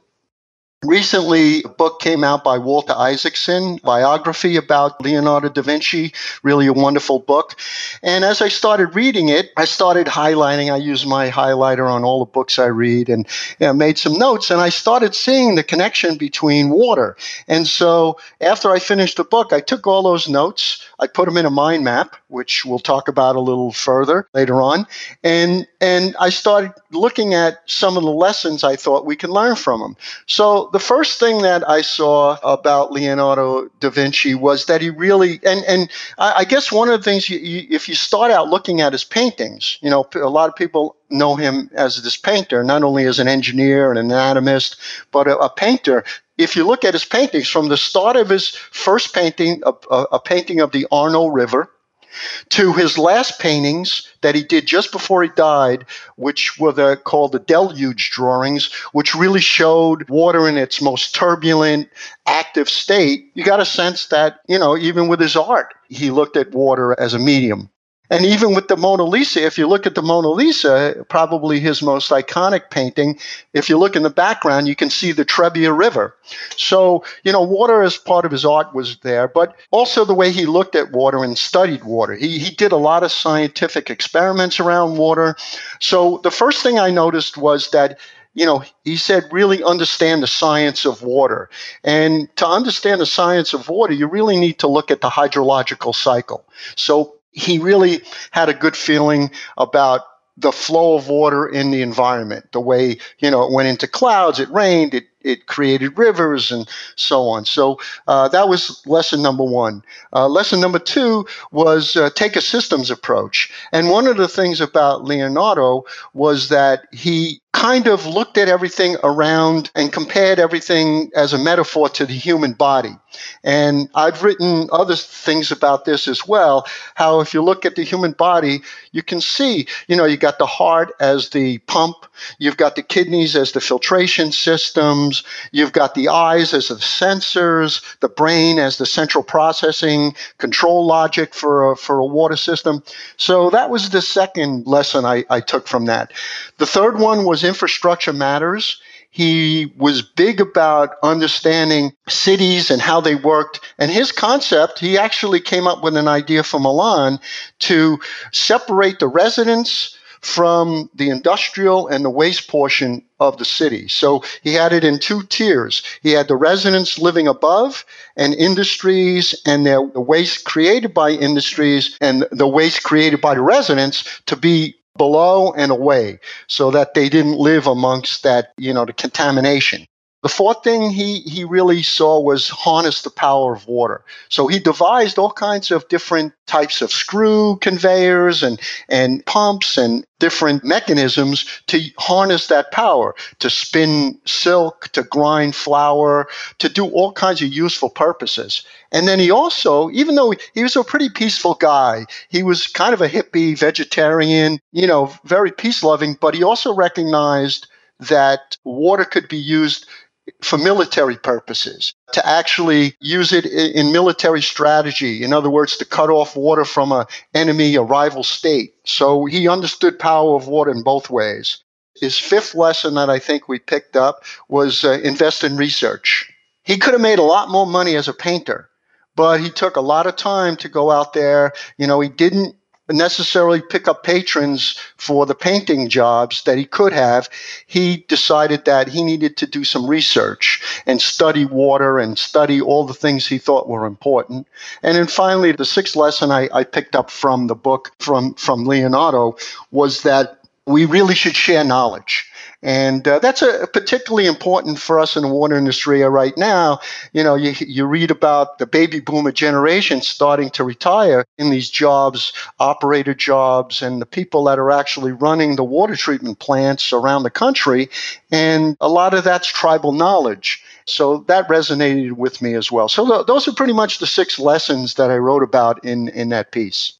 recently, a book came out by Walter Isaacson, biography about Leonardo da Vinci, really a wonderful book. And as I started reading it, I started highlighting. I use my highlighter on all the books I read and, you know, made some notes. And I started seeing the connection between water. And so after I finished the book, I took all those notes. I put them in a mind map, which we'll talk about a little further later on. And I started looking at some of the lessons I thought we could learn from them. So the first thing that I saw about Leonardo da Vinci was that he really, and I guess one of the things, if you start out looking at his paintings, you know, a lot of people know him as this painter, not only as an engineer and an anatomist, but a painter. If you look at his paintings, from the start of his first painting, a painting of the Arno River, to his last paintings that he did just before he died, which were called the Deluge drawings, which really showed water in its most turbulent, active state. You got a sense that, you know, even with his art, he looked at water as a medium. And even with the Mona Lisa, if you look at the Mona Lisa, probably his most iconic painting, if you look in the background, you can see the Trebia River. So, you know, water as part of his art was there, but also the way he looked at water and studied water. He did a lot of scientific experiments around water. So the first thing I noticed was that, you know, he said, really understand the science of water. And to understand the science of water, you really need to look at the hydrological cycle. So he really had a good feeling about the flow of water in the environment, the way, you know, it went into clouds, it rained, it created rivers and so on. So that was lesson number one. Lesson number two was take a systems approach. And one of the things about Leonardo was that he kind of looked at everything around and compared everything as a metaphor to the human body. And I've written other things about this as well, how if you look at the human body, you can see, you know, you got the heart as the pump, you've got the kidneys as the filtration systems, you've got the eyes as the sensors, the brain as the central processing, control logic for a water system. So that was the second lesson I took from that. The third one was infrastructure matters. He was big about understanding cities and how they worked. And his concept, he actually came up with an idea for Milan to separate the residents from the industrial and the waste portion of the city. So he had it in two tiers. He had the residents living above and industries and the waste created by industries and the waste created by the residents to be below and away, so that they didn't live amongst that, you know, the contamination. The fourth thing he really saw was harness the power of water. So he devised all kinds of different types of screw conveyors and pumps and different mechanisms to harness that power, to spin silk, to grind flour, to do all kinds of useful purposes. And then he also, even though he was a pretty peaceful guy, he was kind of a hippie, vegetarian, you know, very peace-loving, but he also recognized that water could be used for military purposes, to actually use it in military strategy. In other words, to cut off water from an enemy, a rival state. So he understood power of water in both ways. His fifth lesson that I think we picked up was invest in research. He could have made a lot more money as a painter, but he took a lot of time to go out there. You know, he didn't necessarily pick up patrons for the painting jobs that he could have. He decided that he needed to do some research and study water and study all the things he thought were important. And then finally, the sixth lesson I picked up from the book from Leonardo was that we really should share knowledge. And that's particularly important for us in the water industry right now. You know, you read about the baby boomer generation starting to retire in these jobs, operator jobs, and the people that are actually running the water treatment plants around the country. And a lot of that's tribal knowledge. So that resonated with me as well. So those are pretty much the six lessons that I wrote about in that piece.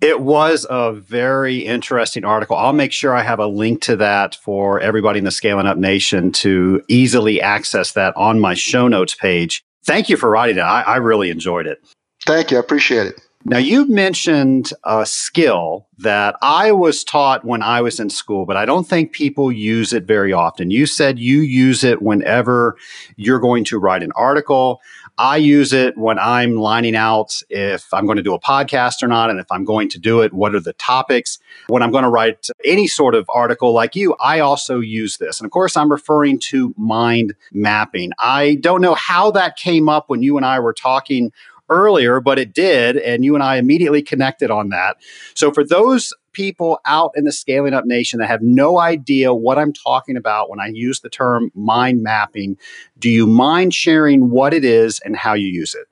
It was a very interesting article. I'll make sure I have a link to that for everybody in the Scaling Up Nation to easily access that on my show notes page. Thank you for writing it. I really enjoyed it. Thank you. I appreciate it. Now, you mentioned a skill that I was taught when I was in school, but I don't think people use it very often. You said you use it whenever you're going to write an article. I use it when I'm lining out if I'm going to do a podcast or not, and if I'm going to do it, what are the topics. When I'm going to write any sort of article like you, I also use this. And of course, I'm referring to mind mapping. I don't know how that came up when you and I were talking earlier, but it did, and you and I immediately connected on that. So for those people out in the Scaling Up Nation that have no idea what I'm talking about when I use the term mind mapping, do you mind sharing what it is and how you use it?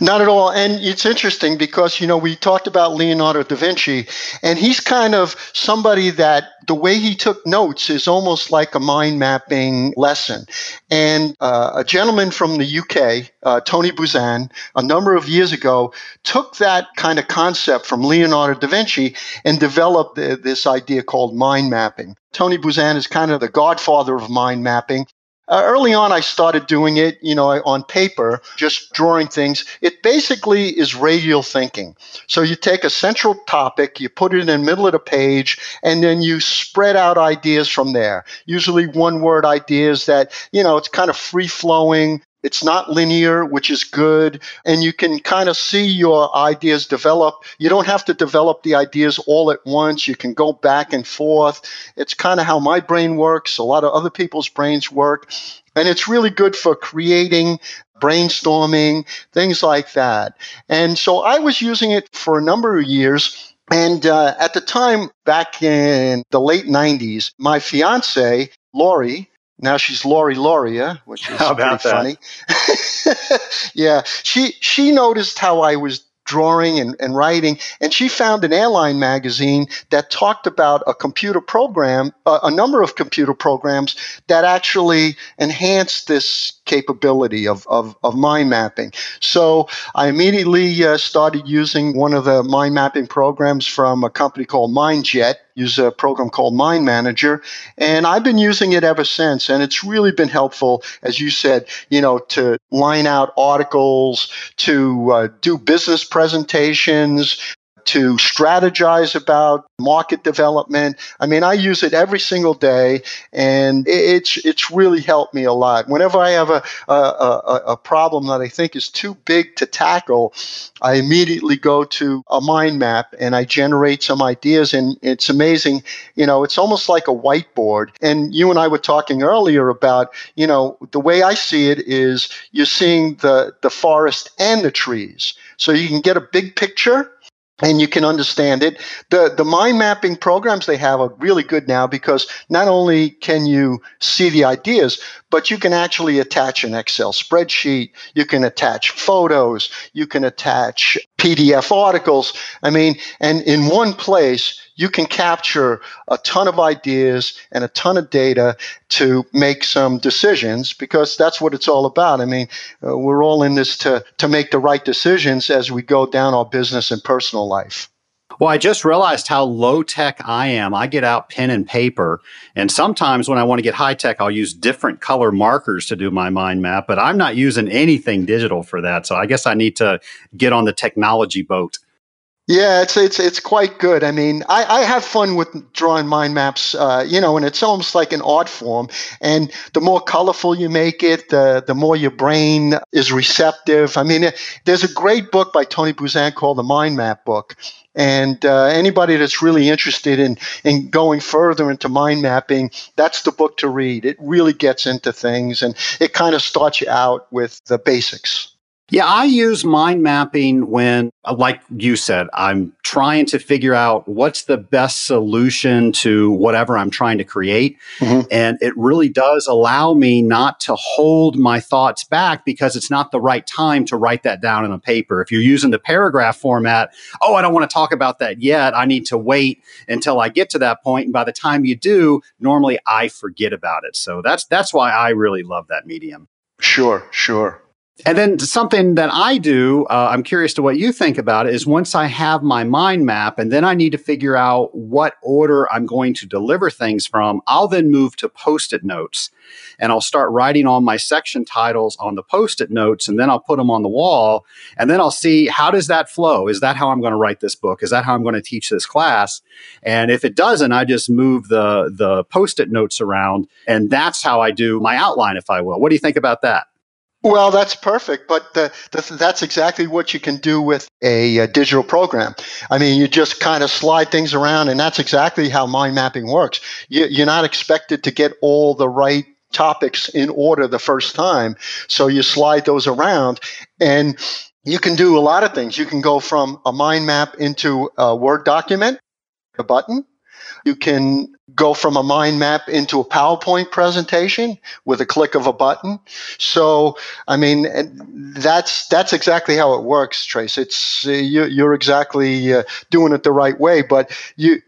Not at all. And it's interesting because, you know, we talked about Leonardo da Vinci, and he's kind of somebody that the way he took notes is almost like a mind mapping lesson. And a gentleman from the UK, Tony Buzan, a number of years ago, took that kind of concept from Leonardo da Vinci and developed this idea called mind mapping. Tony Buzan is kind of the godfather of mind mapping. Early on, I started doing it, on paper, just drawing things. It basically is radial thinking. So you take a central topic, you put it in the middle of the page, and then you spread out ideas from there. Usually one-word ideas that, it's kind of free-flowing. It's not linear, which is good. And you can kind of see your ideas develop. You don't have to develop the ideas all at once. You can go back and forth. It's kind of how my brain works. A lot of other people's brains work. And it's really good for creating, brainstorming, things like that. And so I was using it for a number of years. And at the time, back in the late 90s, my fiance, Lori, now she's Lori Loria, which is pretty funny. Yeah, she noticed how I was drawing and writing, and she found an airline magazine that talked about a computer program, a number of computer programs that actually enhanced this capability of mind mapping. So I immediately started using one of the mind mapping programs from a company called Mindjet, use a program called Mind Manager, and I've been using it ever since, and it's really been helpful, as you said, to line out articles, to do business presentations, to strategize about market development. I mean, I use it every single day, and it's really helped me a lot. Whenever I have a problem that I think is too big to tackle, I immediately go to a mind map and I generate some ideas, and it's amazing. It's almost like a whiteboard. And you and I were talking earlier about, the way I see it is you're seeing the forest and the trees. So you can get a big picture, and you can understand it. The mind mapping programs they have are really good now because not only can you see the ideas, but you can actually attach an Excel spreadsheet. You can attach photos. You can attach PDF articles. I mean, and in one place, you can capture a ton of ideas and a ton of data to make some decisions, because that's what it's all about. I mean, we're all in this to make the right decisions as we go down our business and personal life. Well, I just realized how low tech I am. I get out pen and paper, and sometimes when I want to get high tech, I'll use different color markers to do my mind map, but I'm not using anything digital for that. So I guess I need to get on the technology boat. Yeah, it's quite good. I mean, I have fun with drawing mind maps, and it's almost like an art form. And the more colorful you make it, the more your brain is receptive. I mean, there's a great book by Tony Buzan called The Mind Map Book. And anybody that's really interested in going further into mind mapping, that's the book to read. It really gets into things, and it kind of starts you out with the basics. Yeah, I use mind mapping when, like you said, I'm trying to figure out what's the best solution to whatever I'm trying to create. Mm-hmm. And it really does allow me not to hold my thoughts back because it's not the right time to write that down in a paper. If you're using the paragraph format, oh, I don't want to talk about that yet. I need to wait until I get to that point. And by the time you do, normally I forget about it. So that's why I really love that medium. Sure, sure. And then something that I do, I'm curious to what you think about it, is once I have my mind map and then I need to figure out what order I'm going to deliver things from, I'll then move to Post-it notes, and I'll start writing all my section titles on the Post-it notes, and then I'll put them on the wall, and then I'll see, how does that flow? Is that how I'm going to write this book? Is that how I'm going to teach this class? And if it doesn't, I just move the Post-it notes around, and that's how I do my outline, if I will. What do you think about that? Well, that's perfect, but that's exactly what you can do with a digital program. I mean, you just kind of slide things around, and that's exactly how mind mapping works. You're not expected to get all the right topics in order the first time, so you slide those around, and you can do a lot of things. You can go from a mind map into a Word document, a button. You can go from a mind map into a PowerPoint presentation with a click of a button. So, I mean, that's exactly how it works, Trace. It's you're exactly doing it the right way, but you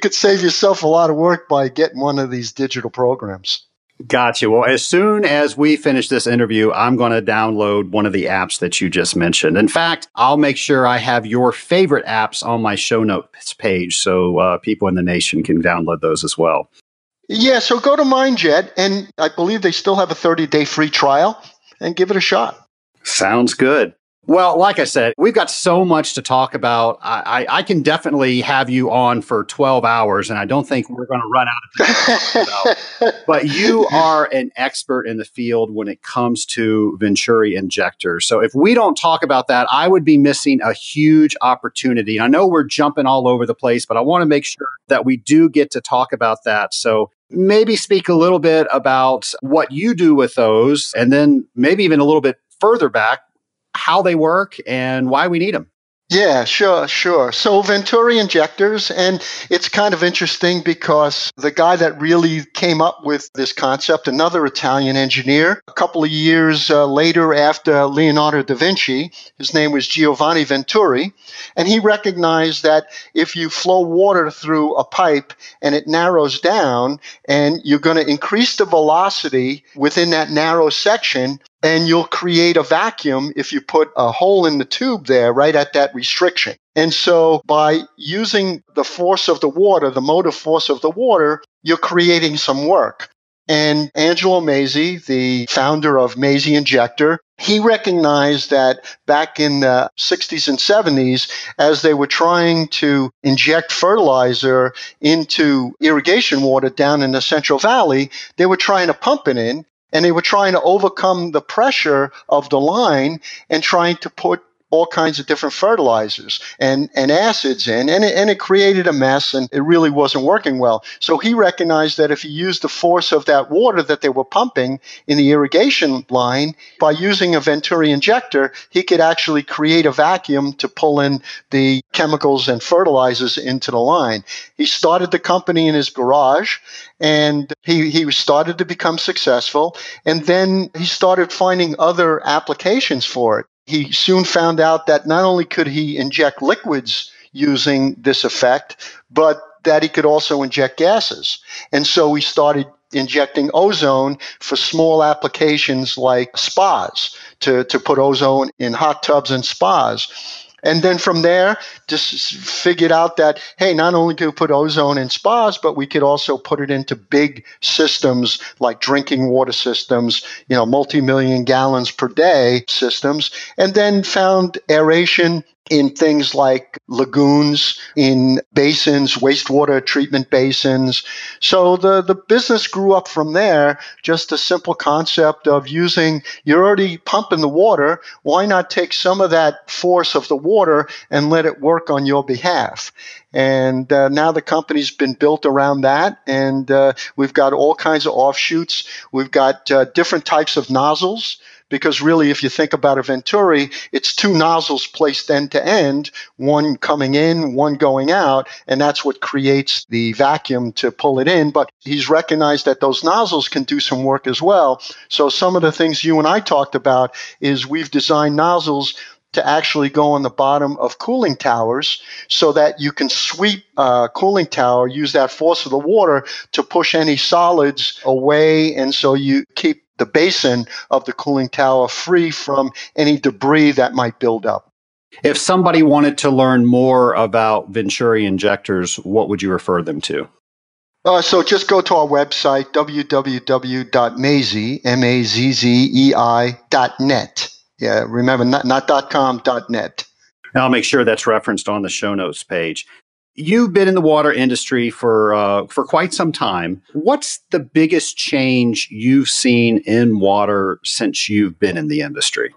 could save yourself a lot of work by getting one of these digital programs. Gotcha. Well, as soon as we finish this interview, I'm going to download one of the apps that you just mentioned. In fact, I'll make sure I have your favorite apps on my show notes page so people in the nation can download those as well. Yeah, so go to Mindjet, and I believe they still have a 30-day free trial, and give it a shot. Sounds good. Well, like I said, we've got so much to talk about. I can definitely have you on for 12 hours, and I don't think we're going to run out of time. But you are an expert in the field when it comes to Venturi injectors. So if we don't talk about that, I would be missing a huge opportunity. And I know we're jumping all over the place, but I want to make sure that we do get to talk about that. So maybe speak a little bit about what you do with those, and then maybe even a little bit further back, how they work and why we need them. Yeah, sure. So Venturi injectors, and it's kind of interesting because the guy that really came up with this concept, another Italian engineer, a couple of years later after Leonardo da Vinci, his name was Giovanni Venturi, and he recognized that if you flow water through a pipe and it narrows down and you're going to increase the velocity within that narrow section, and you'll create a vacuum if you put a hole in the tube there right at that restriction. And so by using the force of the water, the motive force of the water, you're creating some work. And Angelo Maisie, the founder of Maisie Injector, he recognized that back in the 60s and 70s, as they were trying to inject fertilizer into irrigation water down in the Central Valley, they were trying to pump it in. And they were trying to overcome the pressure of the line and trying to put all kinds of different fertilizers and acids in. And it created a mess, and it really wasn't working well. So he recognized that if you used the force of that water that they were pumping in the irrigation line, by using a Venturi injector, he could actually create a vacuum to pull in the chemicals and fertilizers into the line. He started the company in his garage, and he started to become successful. And then he started finding other applications for it. He soon found out that not only could he inject liquids using this effect, but that he could also inject gases. And so he started injecting ozone for small applications like spas, to put ozone in hot tubs and spas. And then from there, just figured out that, hey, not only do we put ozone in spas, but we could also put it into big systems like drinking water systems, you know, multi-million gallons per day systems, and then found aeration in things like lagoons, in basins, wastewater treatment basins. So the business grew up from there, just a simple concept of using, you're already pumping the water, why not take some of that force of the water and let it work on your behalf? And now the company's been built around that, and we've got all kinds of offshoots. We've got different types of nozzles, because really, if you think about a Venturi, it's two nozzles placed end to end, one coming in, one going out, and that's what creates the vacuum to pull it in. But he's recognized that those nozzles can do some work as well. So some of the things you and I talked about is we've designed nozzles to actually go on the bottom of cooling towers so that you can sweep a cooling tower, use that force of the water to push any solids away, and so you keep the basin of the cooling tower free from any debris that might build up. If somebody wanted to learn more about Venturi injectors, what would you refer them to? So just go to our website, www.mazzei.net. Yeah, remember, not .com, .net. And I'll make sure that's referenced on the show notes page. You've been in the water industry for quite some time. What's the biggest change you've seen in water since you've been in the industry?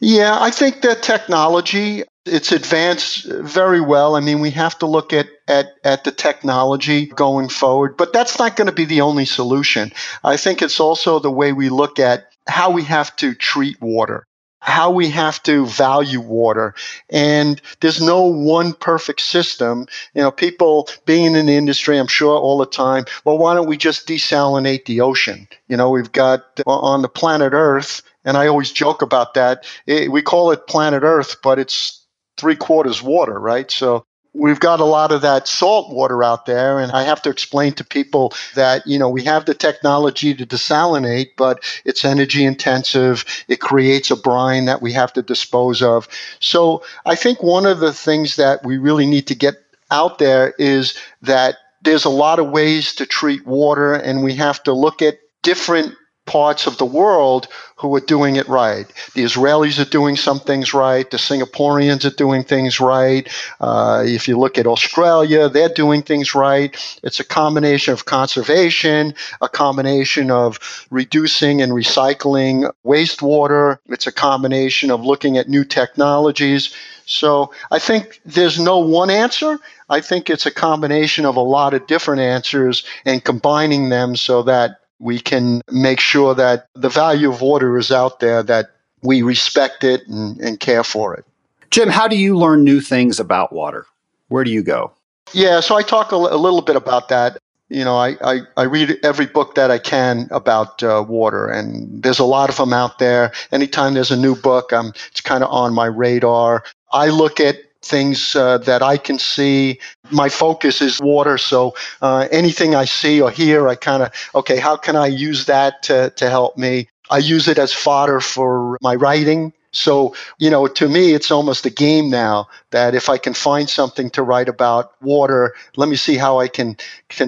Yeah, I think that technology, it's advanced very well. I mean, we have to look at the technology going forward, but that's not going to be the only solution. I think it's also the way we look at how we have to treat water, how we have to value water. And there's no one perfect system. You know, people being in the industry, I'm sure all the time, well, why don't we just desalinate the ocean? You know, we've got on the planet Earth, and I always joke about that. We call it planet Earth, but it's 3/4 water, right? So we've got a lot of that salt water out there, and I have to explain to people that, you know, we have the technology to desalinate, but it's energy intensive. It creates a brine that we have to dispose of. So I think one of the things that we really need to get out there is that there's a lot of ways to treat water, and we have to look at different parts of the world who are doing it right. The Israelis are doing some things right. The Singaporeans are doing things right. If you look at Australia, they're doing things right. It's a combination of conservation, a combination of reducing and recycling wastewater. It's a combination of looking at new technologies. So I think there's no one answer. I think it's a combination of a lot of different answers and combining them so that we can make sure that the value of water is out there, that we respect it and care for it. Jim, how do you learn new things about water? Where do you go? Yeah, so I talk a little bit about that. You know, I read every book that I can about water, and there's a lot of them out there. Anytime there's a new book, it's kind of on my radar. I look at things that I can see. My focus is water. So anything I see or hear, I kind of, okay, how can I use that to help me? I use it as fodder for my writing. So, you know, to me, it's almost a game now that if I can find something to write about water, let me see how I can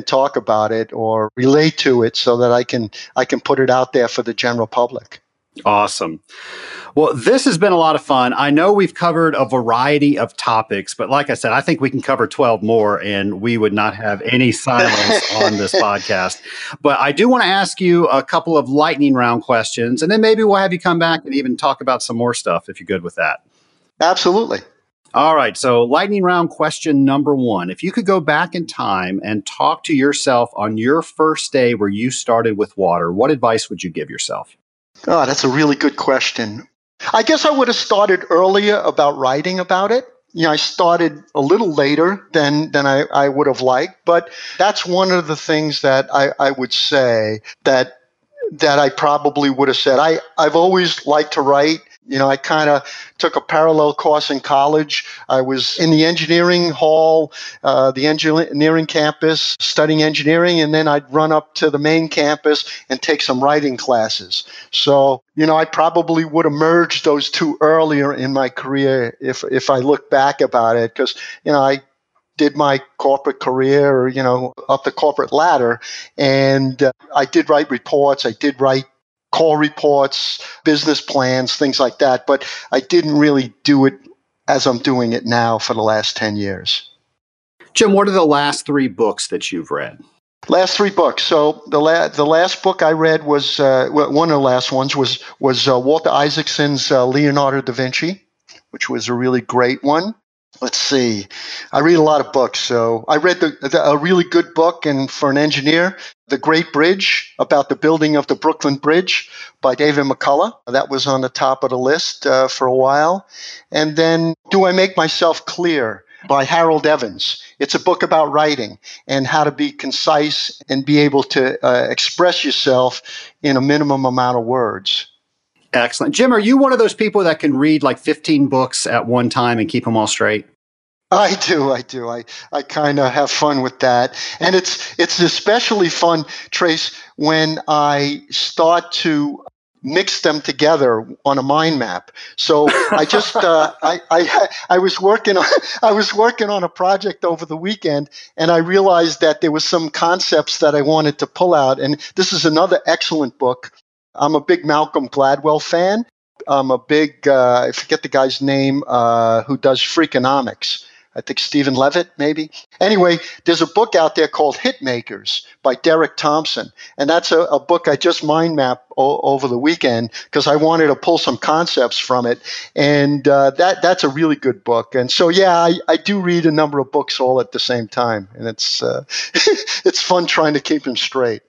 talk about it or relate to it so that I can put it out there for the general public. Awesome. Well, this has been a lot of fun. I know we've covered a variety of topics, but like I said, I think we can cover 12 more and we would not have any silence on this podcast. But I do want to ask you a couple of lightning round questions, and then maybe we'll have you come back and even talk about some more stuff if you're good with that. Absolutely. All right. So lightning round question number one. If you could go back in time and talk to yourself on your first day where you started with water, what advice would you give yourself? Oh, that's a really good question. I guess I would have started earlier about writing about it. You know, I started a little later than I would have liked, but that's one of the things that I would say that I probably would have said. I've always liked to write. You know, I kind of took a parallel course in college. I was in the engineering hall, the engineering campus, studying engineering, and then I'd run up to the main campus and take some writing classes. So, you know, I probably would have merged those two earlier in my career if I look back about it, because, you know, I did my corporate career, or, you know, up the corporate ladder, and I did write reports. I did write call reports, business plans, things like that. But I didn't really do it as I'm doing it now for the last 10 years. Jim, what are the last three books that you've read? Last three books. So the last book I read was, one of the last ones was Walter Isaacson's Leonardo da Vinci, which was a really great one. Let's see. I read a lot of books. So I read a really good book, and for an engineer, The Great Bridge, about the building of the Brooklyn Bridge by David McCullough. That was on the top of the list for a while. And then Do I Make Myself Clear by Harold Evans. It's a book about writing and how to be concise and be able to express yourself in a minimum amount of words. Excellent. Jim, are you one of those people that can read like 15 books at one time and keep them all straight? I do. I kind of have fun with that. And it's especially fun, Trace, when I start to mix them together on a mind map. So I just I was working on a project over the weekend, and I realized that there was some concepts that I wanted to pull out. And this is another excellent book. I'm a big Malcolm Gladwell fan. I'm a big, I forget the guy's name, who does Freakonomics. I think Stephen Levitt, maybe. Anyway, there's a book out there called Hitmakers by Derek Thompson. And that's a book I just mind mapped over the weekend because I wanted to pull some concepts from it. And that's a really good book. And so, yeah, I do read a number of books all at the same time. And it's it's fun trying to keep them straight.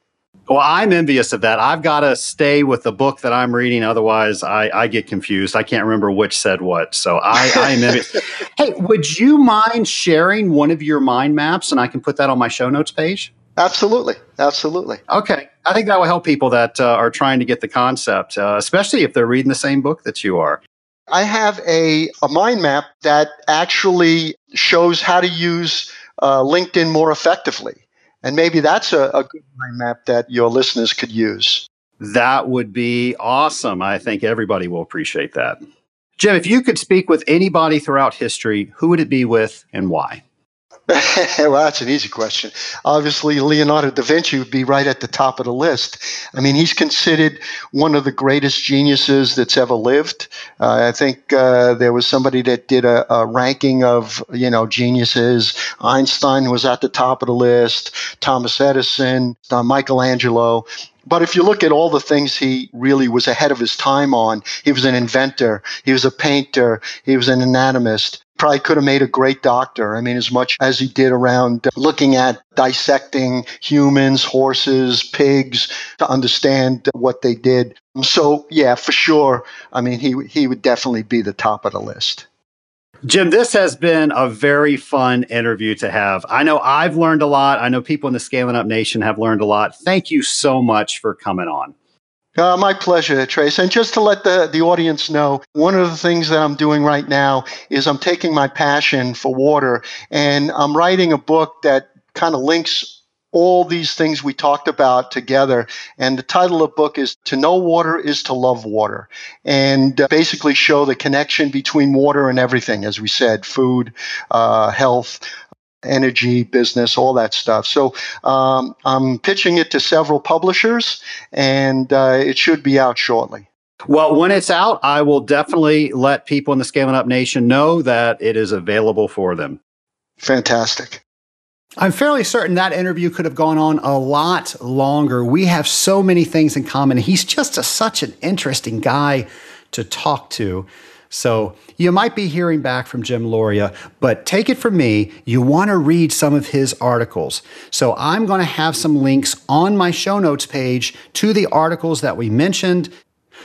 Well, I'm envious of that. I've got to stay with the book that I'm reading. Otherwise, I get confused. I can't remember which said what. So I am envious. Hey, would you mind sharing one of your mind maps? And I can put that on my show notes page? Absolutely. Absolutely. Okay. I think that will help people that are trying to get the concept, especially if they're reading the same book that you are. I have a mind map that actually shows how to use LinkedIn more effectively. And maybe that's a good mind map that your listeners could use. That would be awesome. I think everybody will appreciate that. Jim, if you could speak with anybody throughout history, who would it be with and why? Well, that's an easy question. Obviously, Leonardo da Vinci would be right at the top of the list. I mean, he's considered one of the greatest geniuses that's ever lived. I think there was somebody that did a ranking of, you know, geniuses. Einstein was at the top of the list, Thomas Edison, Michelangelo. But if you look at all the things he really was ahead of his time on, he was an inventor, he was a painter, he was an anatomist. Probably could have made a great doctor. I mean, as much as he did around looking at dissecting humans, horses, pigs, to understand what they did. So, yeah, for sure. I mean, he would definitely be the top of the list. Jim, this has been a very fun interview to have. I know I've learned a lot. I know people in the Scaling Up Nation have learned a lot. Thank you so much for coming on. My pleasure, Trace. And just to let the audience know, one of the things that I'm doing right now is I'm taking my passion for water and I'm writing a book that kind of links all these things we talked about together. And the title of the book is To Know Water is to Love Water, and basically show the connection between water and everything, as we said, food, health, energy, business, all that stuff. So I'm pitching it to several publishers, and it should be out shortly. Well, when it's out, I will definitely let people in the Scaling Up Nation know that it is available for them. Fantastic. I'm fairly certain that interview could have gone on a lot longer. We have so many things in common. He's just such an interesting guy to talk to. So you might be hearing back from Jim Loria, but take it from me, you want to read some of his articles. So I'm going to have some links on my show notes page to the articles that we mentioned.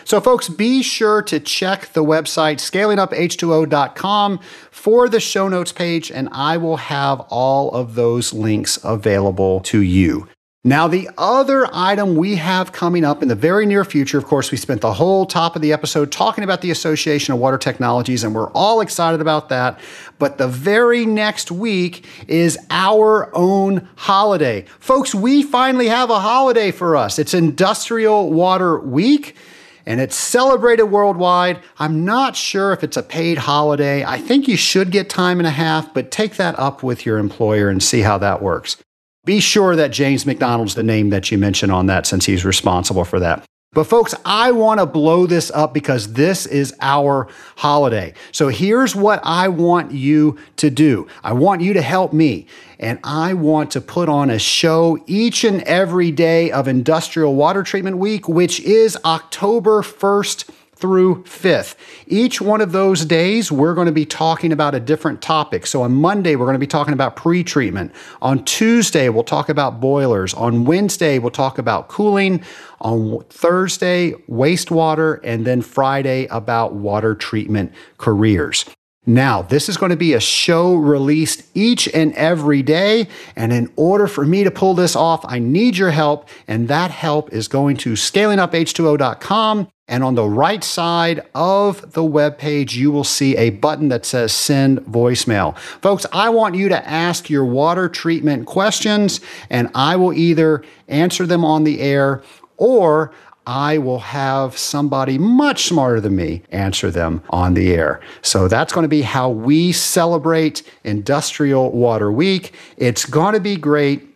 So folks, be sure to check the website scalinguph2o.com for the show notes page, and I will have all of those links available to you. Now, the other item we have coming up in the very near future, of course, we spent the whole top of the episode talking about the Association of Water Technologies, and we're all excited about that. But the very next week is our own holiday. Folks, we finally have a holiday for us. It's Industrial Water Week, and it's celebrated worldwide. I'm not sure if it's a paid holiday. I think you should get time and a half, but take that up with your employer and see how that works. Be sure that James McDonald's the name that you mention on that, since he's responsible for that. But folks, I want to blow this up because this is our holiday. So here's what I want you to do. I want you to help me, and I want to put on a show each and every day of Industrial Water Treatment Week, which is October 1st through 5th. Each one of those days, we're going to be talking about a different topic. So on Monday, we're going to be talking about pre-treatment. On Tuesday, we'll talk about boilers. On Wednesday, we'll talk about cooling. On Thursday, wastewater. And then Friday, about water treatment careers. Now, this is going to be a show released each and every day. And in order for me to pull this off, I need your help. And that help is going to scalinguph2o.com. And on the right side of the webpage, you will see a button that says send voicemail. Folks, I want you to ask your water treatment questions, and I will either answer them on the air or I will have somebody much smarter than me answer them on the air. So that's going to be how we celebrate Industrial Water Week. It's going to be great.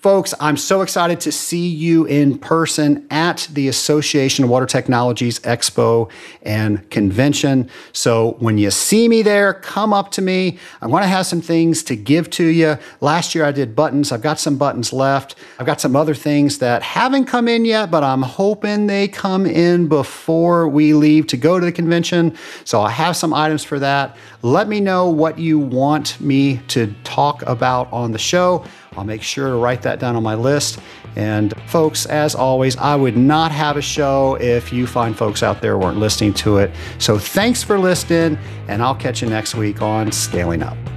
Folks, I'm so excited to see you in person at the Association of Water Technologies Expo and Convention. So when you see me there, come up to me. I'm going to have some things to give to you. Last year I did buttons. I've got some buttons left. I've got some other things that haven't come in yet, but I'm hoping they come in before we leave to go to the convention. So I have some items for that. Let me know what you want me to talk about on the show. I'll make sure to write that down on my list. And folks, as always, I would not have a show if you fine folks out there weren't listening to it. So thanks for listening, and I'll catch you next week on Scaling Up.